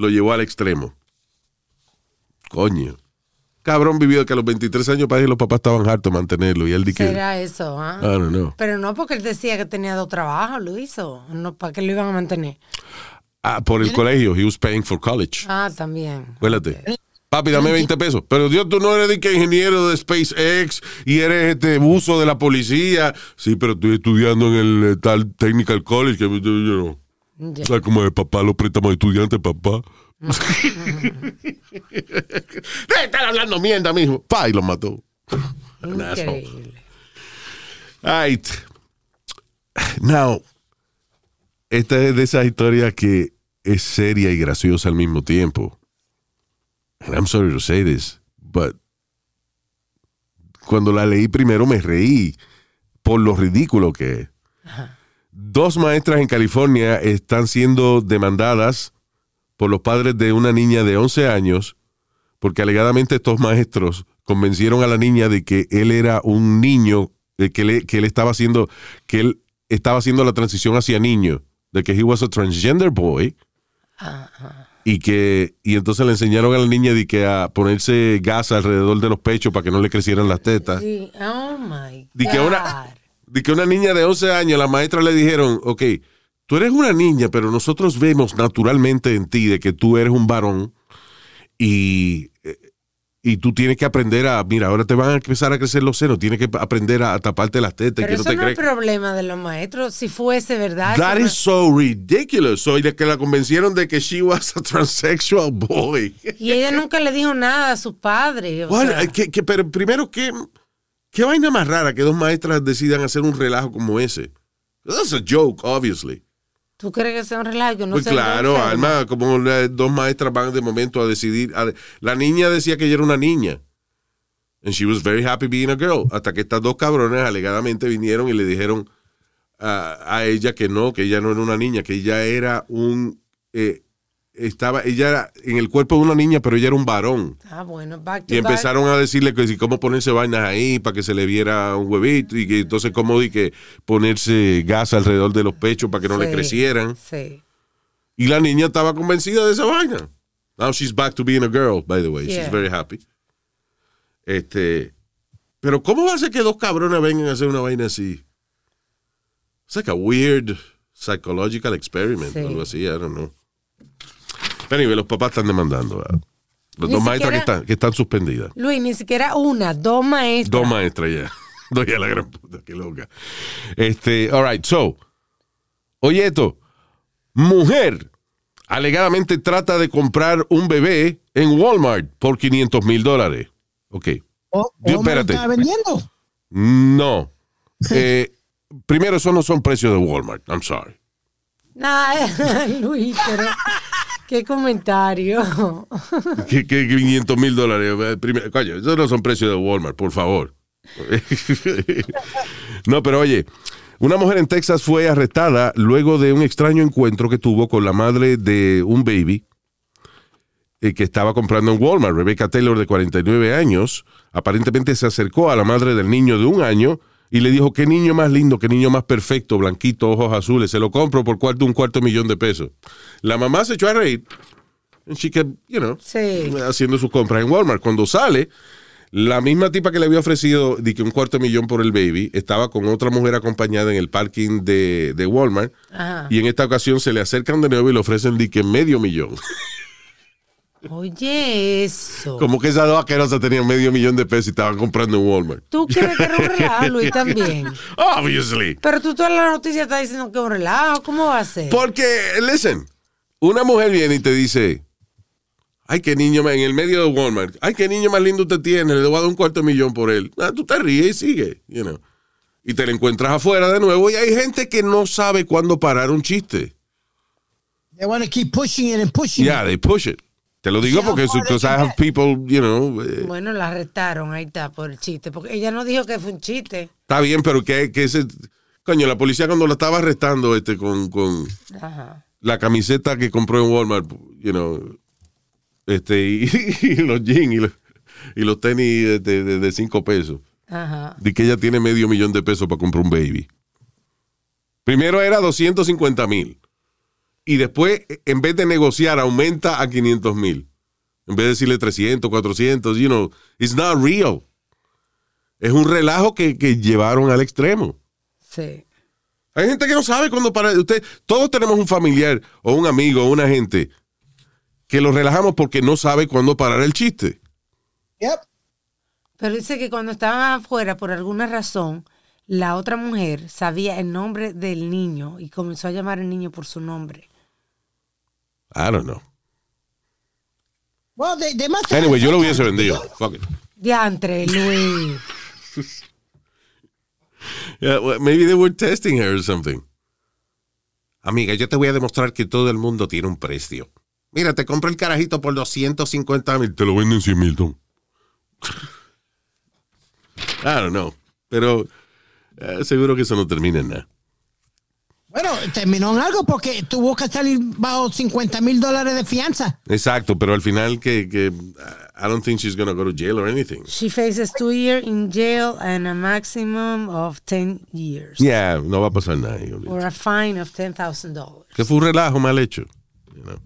lo llevó al extremo. Coño. Cabrón vivió que a los 23 años parece que los papás estaban hartos de mantenerlo. Y él dice, ¿será eso? I don't know. Pero no porque él decía que tenía dos trabajos, lo hizo. No, ¿para qué lo iban a mantener? Por el colegio. He was paying for college. También. Acuérdate. Papi, dame 20 pesos. Pero Dios, tú no eres de que ingeniero de SpaceX y eres este buzo de la policía. Sí, pero estoy estudiando en el tal Technical College. Que, you know, yeah. O sea, como de papá, los préstamos de estudiantes, papá. Debe estar hablando mierda mismo. Pa, y los mató. Increíble. All right. Now, esta es de esas historias que es seria y graciosa al mismo tiempo. And I'm sorry to say this, but cuando la leí primero me reí por lo ridículo que es. Ajá. Dos maestras en California están siendo demandadas por los padres de una niña de 11 años porque alegadamente estos maestros convencieron a la niña de que él era un niño, que él estaba haciendo la transición hacia niño, de que he was a transgender boy. Ajá. Y entonces le enseñaron a la niña de que a ponerse gas alrededor de los pechos para que no le crecieran las tetas. Sí. Oh my God. De que una niña de 11 años, la maestra le dijeron, ok, tú eres una niña, pero nosotros vemos naturalmente en ti de que tú eres un varón y tú tienes que aprender a, mira, ahora te van a empezar a crecer los senos, tienes que aprender a taparte las tetas. Pero que eso no es problema de los maestros, si fuese verdad. That is so ridiculous. Soy de que la convencieron de que she was a transsexual boy. Y ella nunca le dijo nada a sus padres. Bueno, pero primero, ¿qué vaina más rara que dos maestras decidan hacer un relajo como ese? That's a joke, obviously. ¿Tú crees que sea un relajo? No, pues claro, Alma, como las dos maestras van de momento a decidir. La niña decía que ella era una niña. And she was very happy being a girl. Hasta que estas dos cabrones alegadamente vinieron y le dijeron a ella que ella no era una niña, que ella era un... ella era en el cuerpo de una niña, pero ella era un varón. Ah, bueno, y empezaron a decirle que si cómo ponerse vainas ahí para que se le viera un huevito y que entonces cómo y que ponerse gas alrededor de los pechos para que no le crecieran. Sí. Y la niña estaba convencida de esa vaina. Now she's back to being a girl, by the way. Yeah. She's very happy. Pero ¿cómo va a ser que dos cabronas vengan a hacer una vaina así? It's like a weird psychological experiment, algo así, I don't know. Pero anyway, los papás están demandando, ¿verdad? Los dos maestras que están suspendidas. Luis, ni siquiera una, dos maestras. Dos maestras, ya. Dos ya, la gran puta, qué loca. All right, so. Oye esto. Mujer alegadamente trata de comprar un bebé en Walmart por $500,000. Ok. Oh, Dios, espérate. ¿Está vendiendo? No. Primero, esos no son precios de Walmart. I'm sorry. Nah, Luis, pero... ¿Qué comentario? ¿Qué $500,000? Coño, esos no son precios de Walmart, por favor. No, pero oye, una mujer en Texas fue arrestada luego de un extraño encuentro que tuvo con la madre de un baby que estaba comprando en Walmart. Rebecca Taylor, de 49 años, aparentemente se acercó a la madre del niño de 1 año y le dijo, qué niño más lindo, qué niño más perfecto, blanquito, ojos azules, se lo compro por $250,000. La mamá se echó a reír. And she kept, you know, haciendo sus compras en Walmart. Cuando sale, la misma tipa que le había ofrecido de que $250,000 por el baby, estaba con otra mujer acompañada en el parking de Walmart. Ajá. Y en esta ocasión se le acercan de nuevo y le ofrecen de que $500,000. Oye, eso. Como que esas dos asquerosas tenían $500,000 y estaban comprando en Walmart. ¿Tú crees que era un relajo, Luis, también? Obviously. Pero tú toda la noticia estás diciendo que es un relajo. ¿Cómo va a ser? Porque, listen, una mujer viene y te dice, ay, qué niño más, en el medio de Walmart, ay, qué niño más lindo usted tiene, le voy a dar $250,000 por él. Ah, tú te ríes y sigue, you know. Y te lo encuentras afuera de nuevo y hay gente que no sabe cuándo parar un chiste. They want to keep pushing it and pushing it. Yeah, they push it. Te lo digo porque I have people, you know. Bueno, la arrestaron, ahí está, por el chiste. Porque ella no dijo que fue un chiste. Está bien, pero que ese... Coño, la policía cuando la estaba arrestando con ajá, la camiseta que compró en Walmart, you know, y los jeans y los tenis de $5. Ajá. De que ella tiene $500,000 para comprar un baby. Primero era $250,000. Y después, en vez de negociar, aumenta a $500,000. En vez de decirle 300, 400, you know, it's not real. Es un relajo que llevaron al extremo. Sí. Hay gente que no sabe cuándo parar. Todos tenemos un familiar o un amigo o una gente que lo relajamos porque no sabe cuándo parar el chiste. Yep. Pero dice que cuando estaban afuera, por alguna razón, la otra mujer sabía el nombre del niño y comenzó a llamar al niño por su nombre. I don't know. Well, they must have anyway, yo lo hubiese vendido. Fuck it. Diantre, Luis. Yeah, well, maybe they were testing her or something. Amiga, yo te voy a demostrar que todo el mundo tiene un precio. Mira, te compro el carajito por 250,000. Te lo venden 100,000, Tom. I don't know. Pero seguro que eso no termina en nada. Bueno, terminó en algo porque tuvo que salir bajo $50,000 de fianza. Exacto, pero al final que I don't think she's going to go to jail or anything. She faces 2 years in jail and a maximum of 10 years. Yeah, no va a pasar nada. Or a fine of $10,000. Que fue un relajo mal hecho. You know.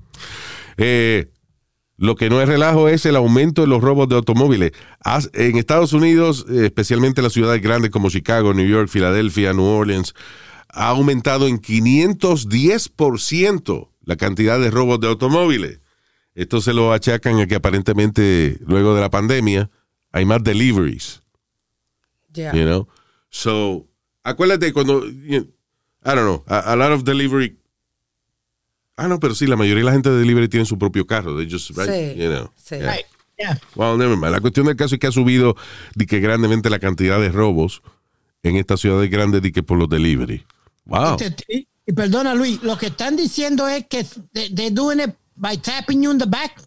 Lo que no es relajo es el aumento de los robos de automóviles. En Estados Unidos, especialmente en las ciudades grandes como Chicago, New York, Filadelfia, New Orleans, ha aumentado en 510% la cantidad de robos de automóviles. Esto se lo achacan a que aparentemente luego de la pandemia hay más deliveries. Yeah. You know? So, acuérdate cuando, I don't know, a lot of delivery. Ah, no, pero sí, la mayoría de la gente de delivery tiene su propio carro. They just, right? Sí, you know, sí. Yeah. Right. Yeah. Well, never mind. La cuestión del caso es que ha subido de que grandemente la cantidad de robos en estas ciudades grandes de que por los delivery. Wow. Y perdona, Luis, lo que están diciendo es que they're doing it by tapping you in the back,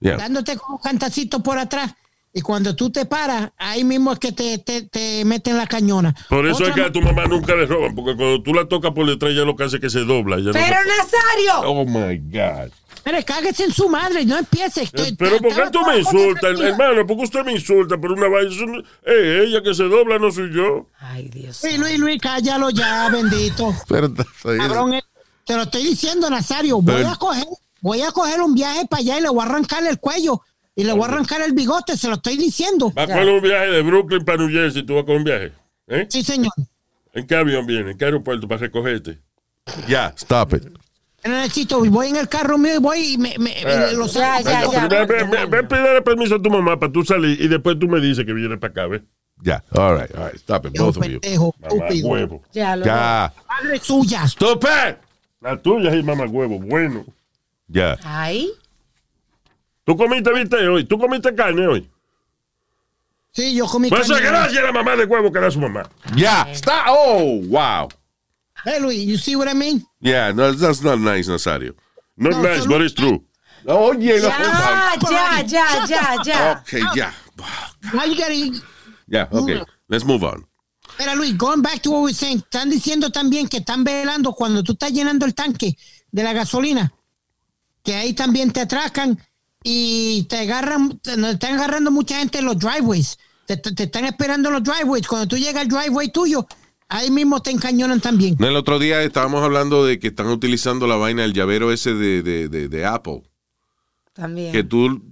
yeah, dándote como un cantacito por atrás. Y cuando tú te paras, ahí mismo es que te meten la cañona. Por eso es que a tu mamá nunca le roban, porque cuando tú la tocas por detrás, ya lo que hace es que se dobla. Pero no Nazario. Oh my God. Pero cáguese en su madre, no empieces. Pero ¿por qué tú me insultas, hermano? ¿Por qué usted me insulta por una vaina? Ella que se dobla, no soy yo. Ay, Dios. Luis, cállalo ya, bendito. Cabrón, te lo estoy diciendo, Nazario. Voy a coger un viaje para allá y le voy a arrancar el cuello. Y le voy a arrancar el bigote, se lo estoy diciendo. Va a coger un viaje de Brooklyn para New Jersey, tú vas con un viaje. ¿Eh? Sí, señor. ¿En qué avión viene? ¿En qué aeropuerto para recogerte? Ya, stop it. Necesito, voy en el carro mío y voy y me lo sé. Ve a pedirle permiso a tu mamá para tú salir y después tú me dices que vienes para acá, ¿ves? Ya, yeah. All right, stop it, both of you. Mamá huevo. Ya. Madre suya. Stop it. La tuya es mamá huevo, bueno. Ya. Ay. ¿Tú comiste bistec hoy? ¿Tú comiste carne hoy? Sí, yo comí carne. Pues gracias a la mamá de huevo que era su mamá. Ya, yeah, está. Oh, wow. Hey, Luis, you see what I mean? Yeah, no, that's not nice, Nazario. Not nice, but it's true. Oye, no. Ya. Okay, ya. Now you gotta... Yeah, okay. Let's move on. Pero, Luis, going back to what we were saying, están diciendo también que están velando cuando tú estás llenando el tanque de la gasolina, que ahí también te atracan. Y te están agarrando mucha gente en los driveways. Te están esperando en los driveways. Cuando tú llegas al driveway tuyo, ahí mismo te encañonan también. No, el otro día estábamos hablando de que están utilizando la vaina, el llavero ese de Apple. También. Que tú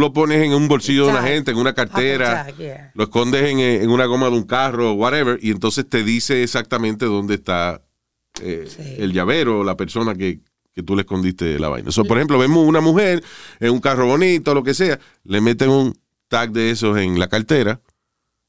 lo pones en un bolsillo de una gente, en una cartera, yeah, lo escondes en una goma de un carro, whatever, y entonces te dice exactamente dónde está el llavero, la persona que tú le escondiste la vaina. So, por ejemplo, vemos una mujer en un carro bonito, lo que sea, le meten un tag de esos en la cartera,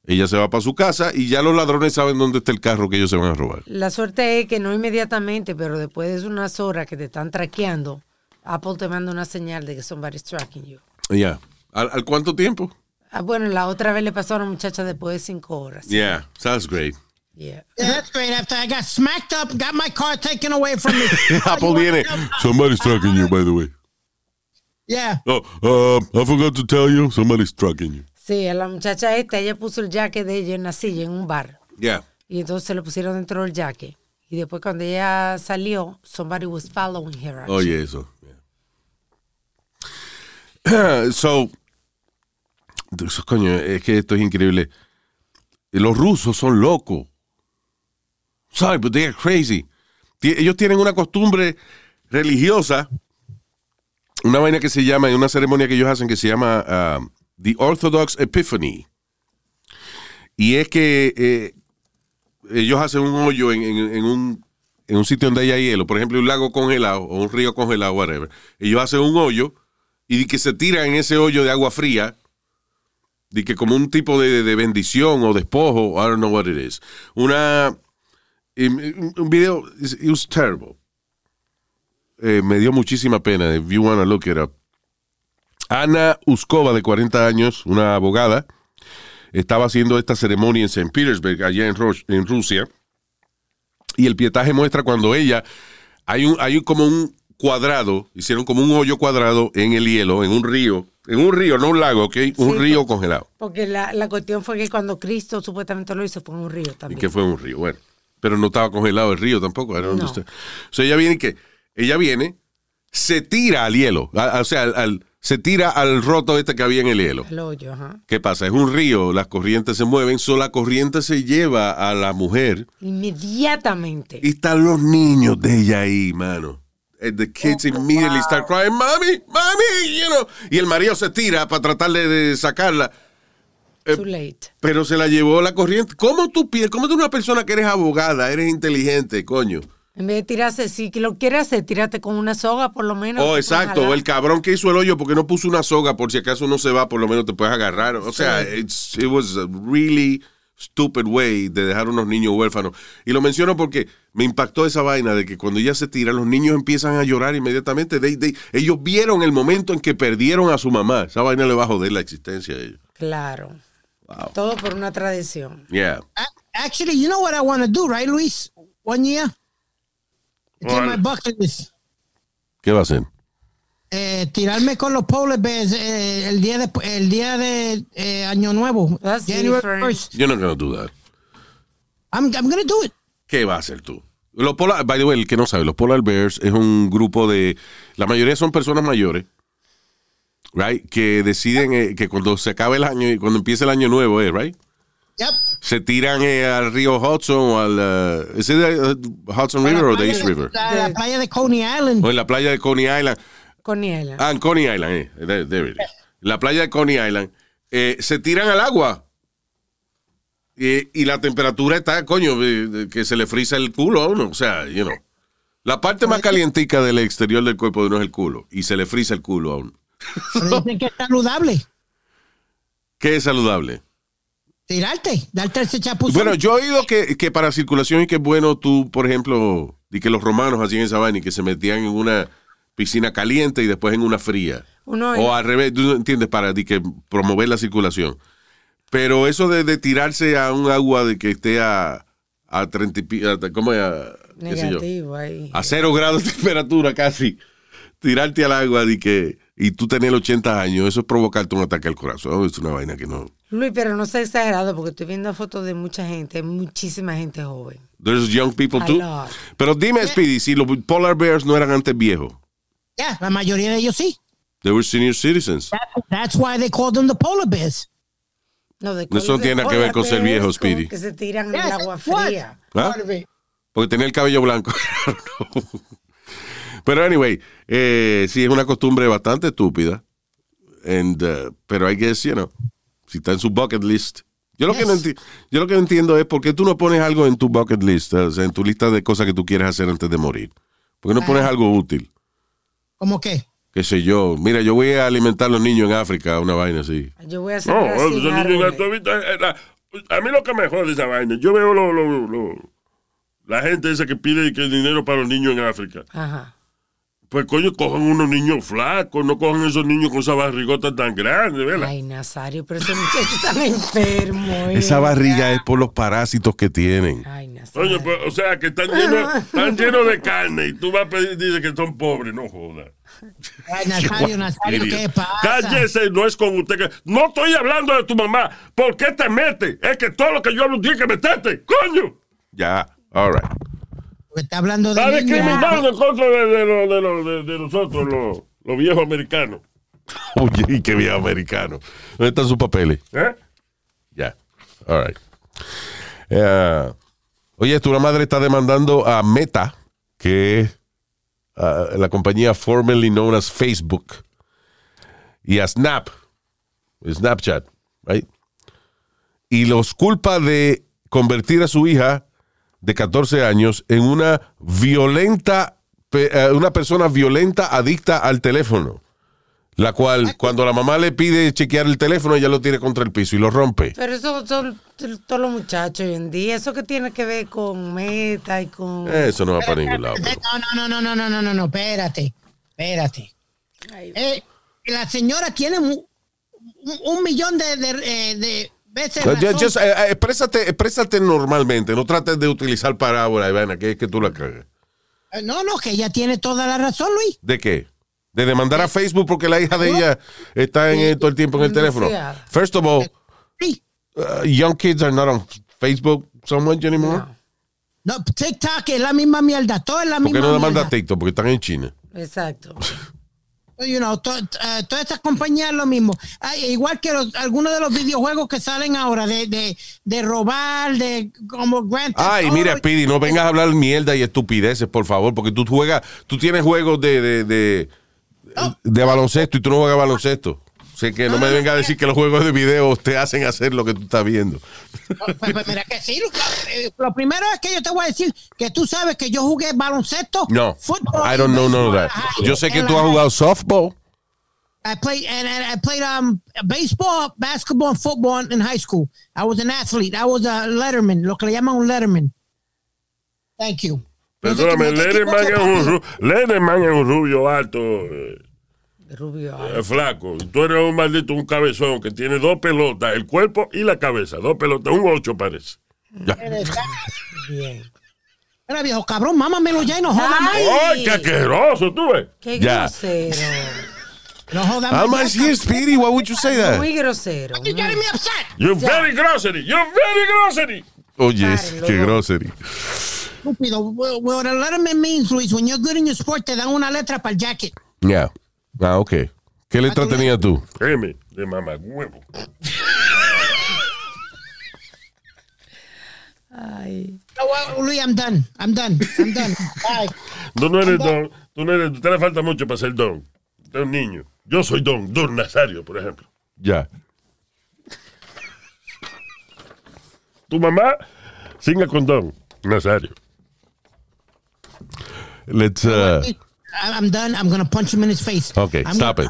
ella se va para su casa y ya los ladrones saben dónde está el carro que ellos se van a robar. La suerte es que no inmediatamente, pero después de unas horas que te están traqueando, Apple te manda una señal de que somebody's tracking you. Ya. Yeah. ¿Al cuánto tiempo? Ah, bueno, la otra vez le pasó a una muchacha después de 5 horas. Yeah, sounds great. Yeah, that's great. After I got smacked up, got my car taken away from me. Apple viene. Somebody's tracking you, by the way. Yeah. I forgot to tell you, somebody's tracking you. Sí, a la muchacha ella puso el jaque de ella en la silla, en un bar. Yeah. Y entonces se lo pusieron dentro del jaque. Y después cuando ella salió, somebody was following her. Actually. Oye, eso. Yeah. So, coño, es que esto es increíble. Los rusos son locos. Sorry, but they are crazy. Ellos tienen una costumbre religiosa, una vaina que se llama, una ceremonia que ellos hacen que se llama The Orthodox Epiphany. Y es que ellos hacen un hoyo en un en un sitio donde haya hielo, por ejemplo, un lago congelado o un río congelado, whatever, ellos hacen un hoyo y que se tiran en ese hoyo de agua fría, y que como un tipo de bendición o despojo, I don't know what it is. Un video, it was terrible. Me dio muchísima pena, if you want to look it up. Ana Uskova, de 40 años, una abogada, estaba haciendo esta ceremonia en St. Petersburg, allá en Rusia, y el pietaje muestra cuando ella, hay como un cuadrado, hicieron como un hoyo cuadrado en el hielo, en un río, no un lago, ¿ok? Un río congelado. Porque la cuestión fue que cuando Cristo supuestamente lo hizo fue en un río también. Y que fue un río, bueno, pero no estaba congelado el río tampoco. No. O sea, ella viene, se tira al hielo, se tira al roto este que había en el hielo. El hoyo, ajá. ¿Qué pasa? Es un río, las corrientes se mueven, solo la corriente se lleva a la mujer. Inmediatamente. Y están los niños de ella ahí, mano. And the kids immediately start crying, mami, mami, you know. Y el marido se tira para tratar de sacarla. Too late. Pero se la llevó la corriente. ¿Cómo tú una persona que eres abogada, eres inteligente, coño? En vez de tirarse, si lo quieres hacer, tírate con una soga, por lo menos. Oh, exacto. El cabrón que hizo el hoyo porque no puso una soga, por si acaso no se va, por lo menos te puedes agarrar. O sea, it was a really stupid way de dejar unos niños huérfanos. Y lo menciono porque me impactó esa vaina de que cuando ella se tira, los niños empiezan a llorar inmediatamente. Ellos vieron el momento en que perdieron a su mamá. Esa vaina le va a joder la existencia a ellos. Claro. Wow. Todo por una tradición. Yeah. Actually, you know what I want to do, right, Luis? One year. My bucket list. ¿Qué va a hacer? Tirarme con los polar bears el día de Año Nuevo. That's January 1st. You're not going to do that. I'm going to do it. ¿Qué va a hacer tú? By the way, el que no sabe, los polar bears es un grupo de... La mayoría son personas mayores, right? Que deciden que cuando se acabe el año y cuando empieza el Año Nuevo, right? Yep. Se tiran al río Hudson o al... ¿Es el Hudson River o the East River? La playa de Coney Island. O en la playa de Coney Island. Coney Island. Ah, en Coney Island, there it is. La playa de Coney Island. Se tiran al agua. Y la temperatura está, coño, que se le frisa el culo a uno. O sea, you know. La parte más calientica del exterior del cuerpo de uno es el culo. Y se le frisa el culo a uno. Pero dicen que es saludable. ¿Qué es saludable? Darte ese chapuzón. Bueno, yo he oído que para circulación y que es bueno tú, por ejemplo, y que los romanos hacían esa vaina y que se metían en una piscina caliente y después en una fría. O al revés, tú entiendes, para que promover la circulación. Pero eso de tirarse a un agua de que esté a 30 y pico, ¿cómo es? Negativo ahí. A 0 grados de temperatura casi. Tirarte al agua de que... Y tú tener 80 años, eso es provocarte un ataque al corazón. Es una vaina que no... Luis, pero no sea exagerado porque estoy viendo fotos de mucha gente, muchísima gente joven. There's young people too. Pero dime, yeah. Speedy, si los polar bears no eran antes viejos. Yeah, la mayoría de ellos sí. They were senior citizens. That's why they called them the polar bears. No, eso tiene nada que ver con ser viejo, Speedy. Que se tiran en el agua fría. ¿Ah? Porque tenía el cabello blanco. Pero anyway, sí, es una costumbre bastante estúpida. Pero I guess, you know, si está en su bucket list. Yo lo que no entiendo es por qué tú no pones algo en tu bucket list, o sea, en tu lista de cosas que tú quieres hacer antes de morir. ¿Por qué no pones algo útil? ¿Cómo qué? Qué sé yo. Mira, yo voy a alimentar a los niños en África, una vaina así. Yo voy a hacer a mí lo que me jode esa vaina, yo veo la gente esa que pide que el dinero para los niños en África. Ajá. Pues, coño, cojan unos niños flacos, no cojan esos niños con esa barrigota tan grande, ¿verdad? Ay, Nazario, pero ese muchacho tan enfermo. Esa barriga es por los parásitos que tienen. Ay, Nazario. Coño, pues, o sea, que están llenos de carne y tú vas a pedir y dices que son pobres, no jodas. Ay, Nazario, ¿qué pasa? Cállese, no es con usted. No estoy hablando de tu mamá. ¿Por qué te metes? Es que todo lo que yo hablo tiene que meterte, coño. Ya, all right. Está hablando de niños. Está discriminando en contra de nosotros, los viejos americanos. Oye, ¿y qué viejo americano? ¿Dónde están sus papeles? ¿Eh? Ya. Yeah. All right. Oye, tu madre está demandando a Meta, que es la compañía formerly known as Facebook, y a Snapchat, right? Y los culpa de convertir a su hija de 14 años en una persona violenta adicta al teléfono, la cual cuando la mamá le pide chequear el teléfono ella lo tira contra el piso y lo rompe. Pero eso son todos los muchachos hoy en día. Eso que tiene que ver con meta y con... Eso no va para ningún lado. No, espérate. La señora tiene un millón de veces razón. Exprésate normalmente, no trates de utilizar parábolas, Ivana, que es que tú la cagas. No, que ella tiene toda la razón, Luis. ¿De qué? De demandar a Facebook porque la hija de ella está todo el tiempo en el teléfono. First of all, young kids are not on Facebook so much anymore. No, TikTok es la misma mierda, todo es la misma mierda. ¿Por qué no demanda TikTok? Porque están en China. Exacto. You know, todas estas compañías es lo mismo. Igual que algunos de los videojuegos que salen ahora de robar, de como Grand Theft Auto. Ay, mira, Piri, no vengas a hablar mierda y estupideces, por favor, porque tú tienes juegos de baloncesto y tú no juegas baloncesto. Así que no me vengas a decir que los juegos de video te hacen hacer lo que tú estás viendo. Pues mira que sí. Lo primero es que yo te voy a decir que tú sabes que yo jugué baloncesto. No, fútbol, I don't know none of that. Yo sé que tú has jugado softball. I played baseball, basketball, and football in high school. I was an athlete. I was a letterman, lo que le llaman un letterman. Thank you. Perdóname, Letterman es un rubio alto. Rubio. Flaco. Tú eres un maldito, un cabezón que tiene dos pelotas, el cuerpo y la cabeza. Dos pelotas, un 8 parece. Ya. Bien. Era viejo cabrón, mámamelo ya y no jodas. ¡Ay, qué asqueroso, tú ves! ¡Qué grosero! No jodas más. Alma, here, Speedy. Why would you say that? Muy grosero. You're getting me upset. You're very grocery. You're very grocery. Oh, yes. Qué grocery. Estúpido. What a letterman means, Luis, when you're good in your sport, te dan una letra para el jacket. Yeah. Ah, ok. ¿Qué letra tenías tú? M de mamagüevo. Ay. Luis, I'm done. Bye. No eres don. Tú no eres. Usted le falta mucho para ser don. Usted es un niño. Yo soy don. Don Nazario, por ejemplo. Ya. Tu mamá siga con don Nazario. Let's... I'm done. I'm going to punch him in his face. Okay, I'm stop it.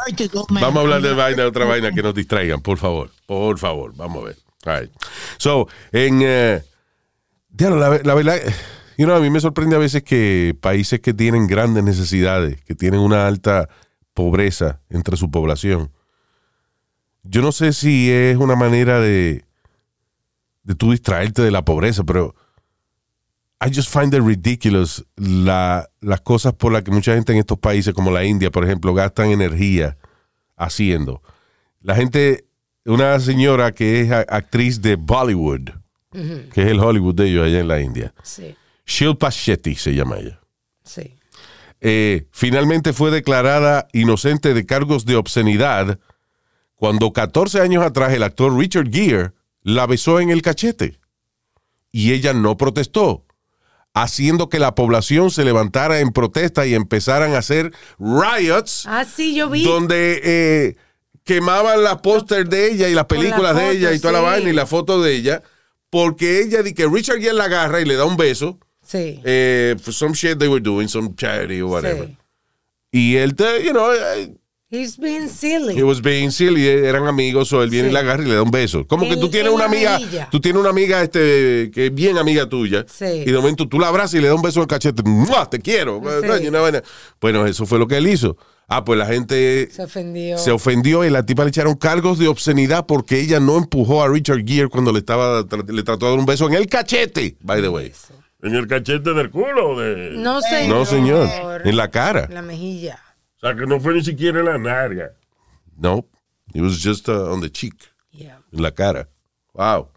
Vamos a hablar de vaina, otra vaina que nos distraigan, por favor. Por favor, vamos a ver. All right. So, la verdad, you know, a mí me sorprende a veces que países que tienen grandes necesidades, que tienen una alta pobreza entre su población, yo no sé si es una manera de tú distraerte de la pobreza, pero... I just find it ridiculous las cosas por las que mucha gente en estos países, como la India, por ejemplo, gastan energía haciendo. La gente, una señora que es actriz de Bollywood, uh-huh, que es el Hollywood de ellos allá en la India. Sí. Shilpa Shetty se llama ella. Sí. Finalmente fue declarada inocente de cargos de obscenidad cuando 14 años atrás el actor Richard Gere la besó en el cachete y ella no protestó, haciendo que la población se levantara en protesta y empezaran a hacer riots. Ah, sí, yo vi. Donde quemaban las pósters de ella y las películas de ella y toda la vaina y la foto de ella, porque ella dice que Richard Gere la agarra y le da un beso. Sí. For some shit they were doing, some charity or whatever. Sí. Y él, you know... He's being silly. He was being silly. Eran amigos, o él viene y la agarra y le da un beso. Como que tú tienes una amiga que es bien amiga tuya, y de momento tú la abrazas y le das un beso en el cachete. ¡Mua! Te quiero. Sí. Bueno, eso fue lo que él hizo. Ah, pues la gente se ofendió y la tipa le echaron cargos de obscenidad porque ella no empujó a Richard Gere cuando le trató de dar un beso en el cachete, by the way. ¿En el cachete del culo? No, señor. No, señor. En la cara. La mejilla. O sea, que no fue ni siquiera en la narga. No, it was just on the cheek. Yeah. En la cara. Wow.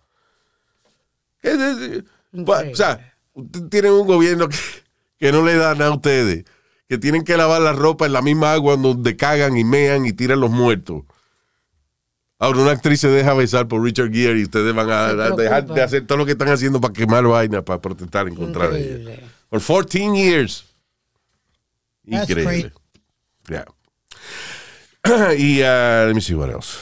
O sea, tienen un gobierno que no le dan a ustedes, que tienen que lavar la ropa en la misma agua donde cagan y mean y tiran los muertos. Ahora una actriz se deja besar por Richard Gere y ustedes van a dejar de hacer todo lo que están haciendo para quemar vaina, para protestar en contra de ella. Por 14 years. Increíble. Yeah. Y let me see what else.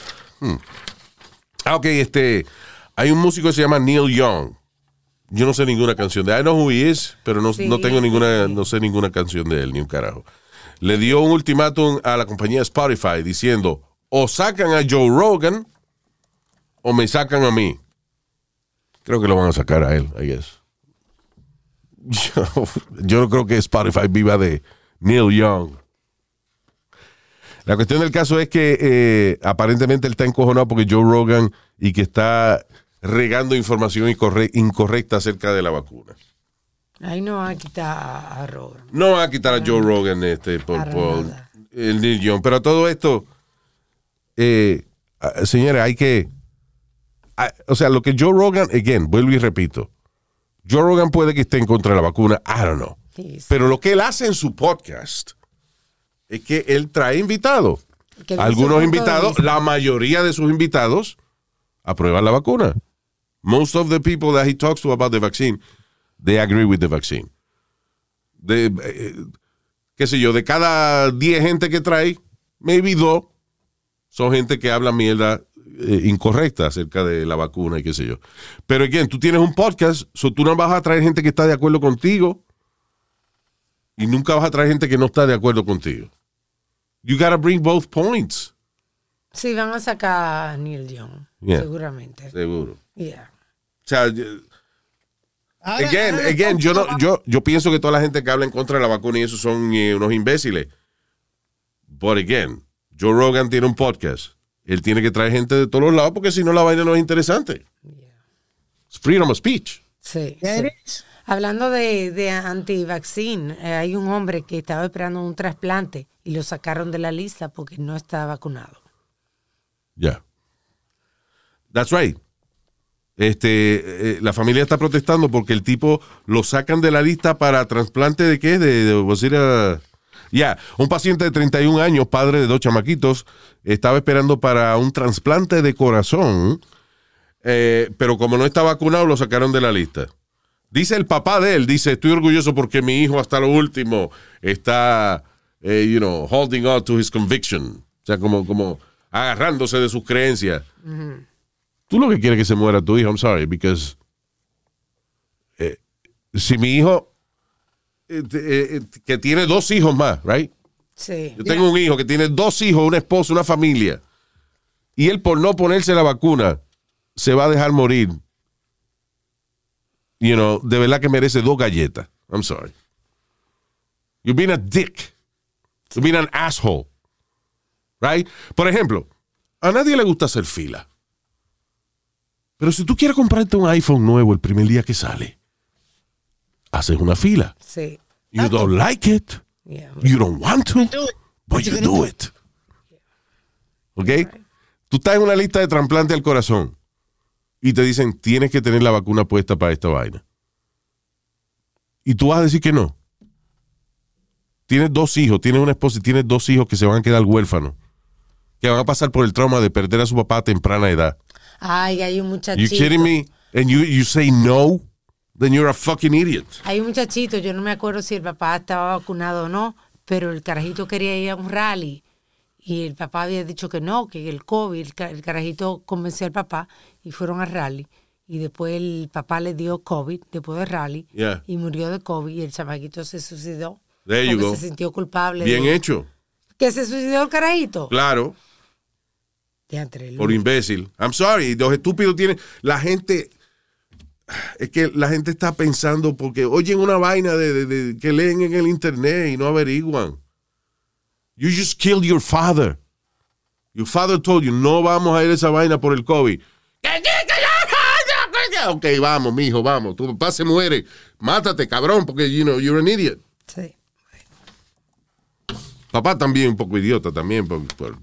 Ah, ok, hay un músico que se llama Neil Young, yo no sé ninguna canción de él. I know who he is, pero no, sí, no tengo ninguna, no sé ninguna canción de él, ni un carajo. Le dio un ultimátum a la compañía Spotify diciendo, o sacan a Joe Rogan o me sacan a mí. Creo que lo van a sacar a él, I guess. Yo no creo que Spotify viva de Neil Young. La cuestión del caso es que aparentemente él está encojonado porque Joe Rogan y que está regando información incorrecta acerca de la vacuna. Ahí no va a quitar a Rogan. No va a quitar a Joe Rogan por el Neil Young. Pero todo esto, señores, hay que... o sea, lo que Joe Rogan, again, vuelvo y repito, Joe Rogan puede que esté en contra de la vacuna, I don't know. Sí. Pero lo que él hace en su podcast es que él trae invitados. Algunos invitados, la mayoría de sus invitados aprueban la vacuna. Most of the people that he talks to about the vaccine, they agree with the vaccine. Qué sé yo, de cada 10 gente que trae, maybe 2 son gente que habla mierda incorrecta acerca de la vacuna y qué sé yo. Pero again, tú tienes un podcast, so tú no vas a traer gente que está de acuerdo contigo y nunca vas a traer gente que no está de acuerdo contigo. You gotta bring both points. Sí, van a sacar a Neil Young, yeah, seguramente. Seguro. Yeah. O sea, again, yo pienso que toda la gente que habla en contra de la vacuna y eso son unos imbéciles. But again, Joe Rogan tiene un podcast. Él tiene que traer gente de todos los lados porque si no la vaina no es interesante. Yeah. It's freedom of speech. Sí. Sí. Hablando de anti-vaccine, hay un hombre que estaba esperando un trasplante y lo sacaron de la lista porque no estaba vacunado. Yeah. That's right. La familia está protestando porque el tipo lo sacan de la lista para trasplante de qué, un paciente de 31 años, padre de 2 chamaquitos, estaba esperando para un trasplante de corazón, pero como no está vacunado, lo sacaron de la lista. Dice el papá de él, dice, estoy orgulloso porque mi hijo hasta lo último está, holding on to his conviction. O sea, como agarrándose de sus creencias. Uh-huh. Tú lo que quieres es que se muera tu hijo, I'm sorry, because si mi hijo... que tiene 2 hijos más, right? Sí. Yo tengo un hijo que tiene 2 hijos, una esposa, una familia. Y él por no ponerse la vacuna se va a dejar morir. De verdad que merece 2 galletas. I'm sorry. You've been a dick. You've been an asshole. Right? Por ejemplo, a nadie le gusta hacer fila. Pero si tú quieres comprarte un iPhone nuevo el primer día que sale, haces una fila. Sí. You don't like it. Yeah. You don't want to. But you do it. ¿Ok? Right. Tú estás en una lista de trasplante al corazón y te dicen, tienes que tener la vacuna puesta para esta vaina. Y tú vas a decir que no. Tienes 2 hijos, tienes una esposa y tienes 2 hijos que se van a quedar huérfanos. Que van a pasar por el trauma de perder a su papá a temprana edad. Ay, hay un muchachito. You kidding me? And you say no? Then you're a fucking idiot. Hay un muchachito, yo no me acuerdo si el papá estaba vacunado o no, pero el carajito quería ir a un rally y el papá había dicho que no, que el COVID, el carajito convenció al papá y fueron al rally y después el papá le dio COVID después del rally y murió de COVID y el chamaquito se suicidó. There you go. Se sintió culpable. Bien hecho. Que se suicidó el carajito. Claro. Por imbécil. I'm sorry, los estúpidos tienen... La gente... Es que la gente está pensando porque oyen una vaina de que leen en el internet y no averiguan. You just killed your father. Your father told you, no vamos a ir a esa vaina por el COVID. Ok, vamos, mijo, vamos. Tu papá se muere. Mátate, cabrón, porque, you're an idiot. Sí. Papá también un poco idiota también por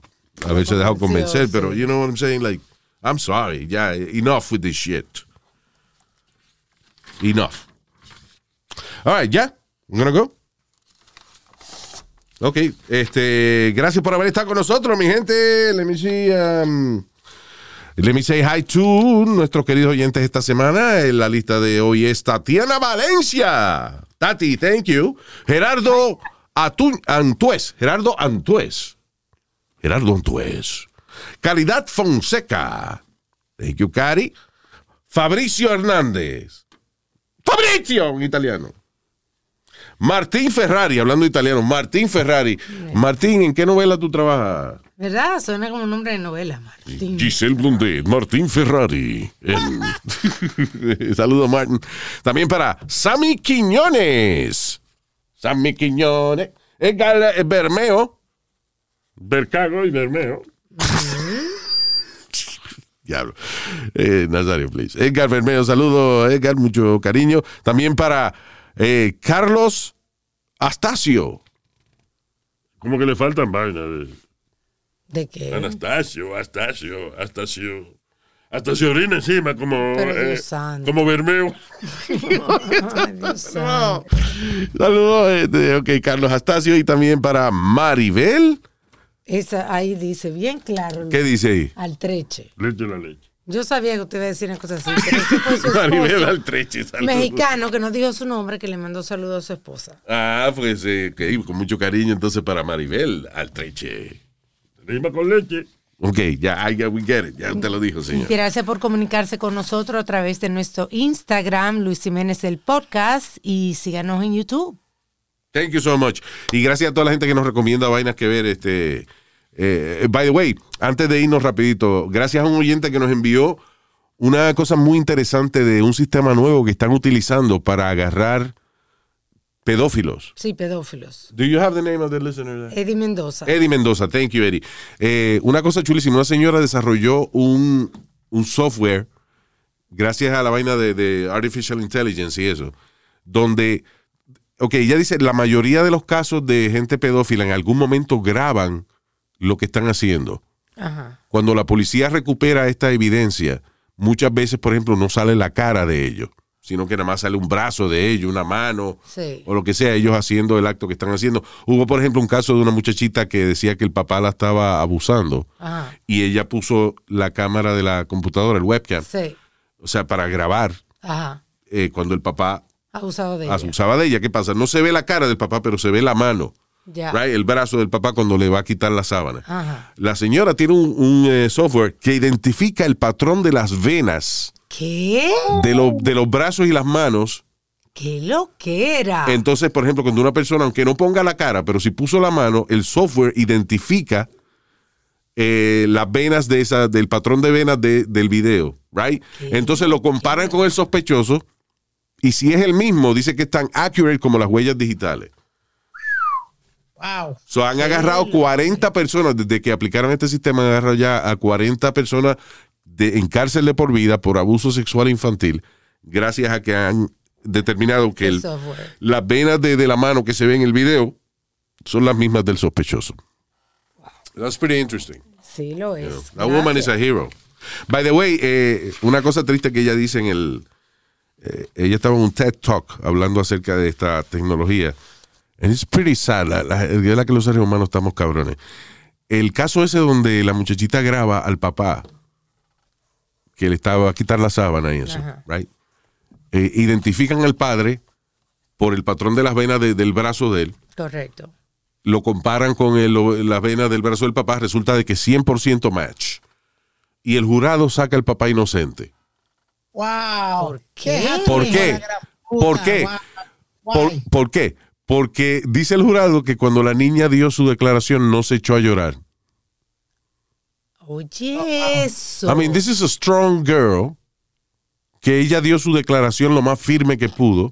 haberse dejado convencer, sí. Pero you know what I'm saying? Like, I'm sorry, enough with this shit. Enough. All right, I'm gonna go. Ok, gracias por haber estado con nosotros, mi gente. Let me say hi to nuestros queridos oyentes esta semana. En la lista de hoy es Tatiana Valencia. Tati, thank you. Gerardo Antués. Calidad Fonseca. Thank you, Cari. Fabricio Hernández. Fabrizio en italiano. Martín Ferrari, hablando italiano. Martín Ferrari. Martín, ¿en qué novela tú trabajas? ¿Verdad? Suena como un nombre de novela, Martín. Giselle Blondet, Martín Ferrari. Saludos, Martín. También para Sammy Quiñones. Sammy Quiñones. Es Bermeo. Bercago y Bermeo. Diablo. Nazario, please. Edgar Bermeo, saludos, Edgar, mucho cariño. También para Carlos Astacio. Como que le faltan vainas. ¿De qué? Astacio. Hasta se orina encima como Bermeo. No. Saludos, okay, Carlos Astacio. Y también para Maribel. Esa ahí dice bien claro. ¿Qué dice ahí? Altreche. Leche la leche. Yo sabía que usted iba a decir una cosa así. Pero ese fue su Maribel Altreche. Saludos. Mexicano que nos dijo su nombre, que le mandó saludos a su esposa. Ah, pues okay, con mucho cariño entonces para Maribel Altreche. Rima con leche. Ok, ya, we get it. Ya te lo dijo, señor. Gracias por comunicarse con nosotros a través de nuestro Instagram, Luis Jiménez el Podcast, y síganos en YouTube. Thank you so much. Y gracias a toda la gente que nos recomienda vainas que ver. By the way, antes de irnos rapidito, gracias a un oyente que nos envió una cosa muy interesante de un sistema nuevo que están utilizando para agarrar pedófilos. Sí, pedófilos. Do you have the name of the listener? Eddie Mendoza. Eddie Mendoza, thank you, Eddie. Una cosa chulísima, una señora desarrolló un software, gracias a la vaina de Artificial Intelligence y eso, donde, ok, ella dice, la mayoría de los casos de gente pedófila en algún momento graban lo que están haciendo. Ajá. Cuando la policía recupera esta evidencia, muchas veces, por ejemplo, no sale la cara de ellos, sino que nada más sale un brazo de ellos, una mano, sí, o lo que sea, ellos haciendo el acto que están haciendo. Hubo, por ejemplo, un caso de una muchachita que decía que el papá la estaba abusando, ajá, y ella puso la cámara de la computadora, el webcam, sí, o sea, para grabar, ajá, cuando el papá abusaba de ella. ¿Qué pasa? No se ve la cara del papá, pero se ve la mano, yeah, right? El brazo del papá cuando le va a quitar la sábana. Ajá. La señora tiene un software que identifica el patrón de las venas. ¿Qué? De los brazos y las manos. ¡Qué loquera! Entonces, por ejemplo, cuando una persona, aunque no ponga la cara, pero si puso la mano, el software identifica las venas del patrón de venas del video, right? ¿Qué? Entonces lo comparan con el sospechoso y si es el mismo, dice que es tan accurate como las huellas digitales. Wow. So, han agarrado 40 personas, desde que aplicaron este sistema, han agarrado ya a 40 personas en cárcel de por vida por abuso sexual infantil, gracias a que han determinado que las venas de la mano que se ve en el video son las mismas del sospechoso. Wow. That's pretty interesting. Sí, lo es. You know? That woman is a hero. By the way, una cosa triste que ella dice en ella estaba en un TED Talk hablando acerca de esta tecnología. And it's pretty sad. La que los seres humanos estamos cabrones. El caso ese donde la muchachita graba al papá que le estaba a quitar la sábana y eso, right? Identifican al padre por el patrón de las venas del brazo de él. Correcto. Lo comparan con las venas del brazo del papá, resulta de que 100% match. Y el jurado saca al papá inocente. ¡Wow! ¿Por qué? Porque dice el jurado que cuando la niña dio su declaración no se echó a llorar. Oye, eso. I mean, this is a strong girl que ella dio su declaración lo más firme que pudo.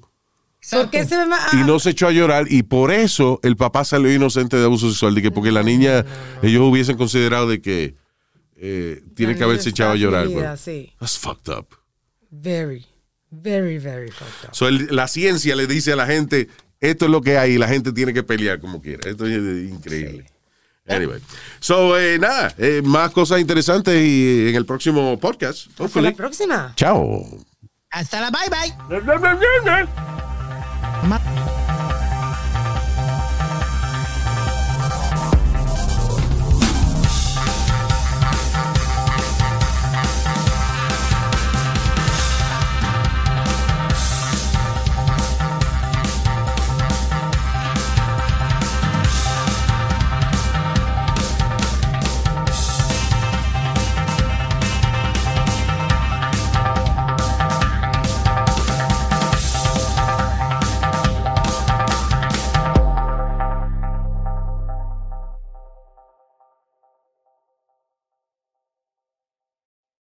¿Por qué se me... Y no se echó a llorar y por eso el papá salió inocente de abuso sexual, de que porque la niña ellos hubiesen considerado de que tiene que haberse echado a llorar. Vida, sí. That's fucked up. Very, very, very fucked up. So, la ciencia le dice a la gente, esto es lo que hay y la gente tiene que pelear como quiera. Esto es increíble. Sí. Anyway, so nada, más cosas interesantes y en el próximo podcast. Hopefully. Hasta la próxima. Chao. Hasta la bye bye.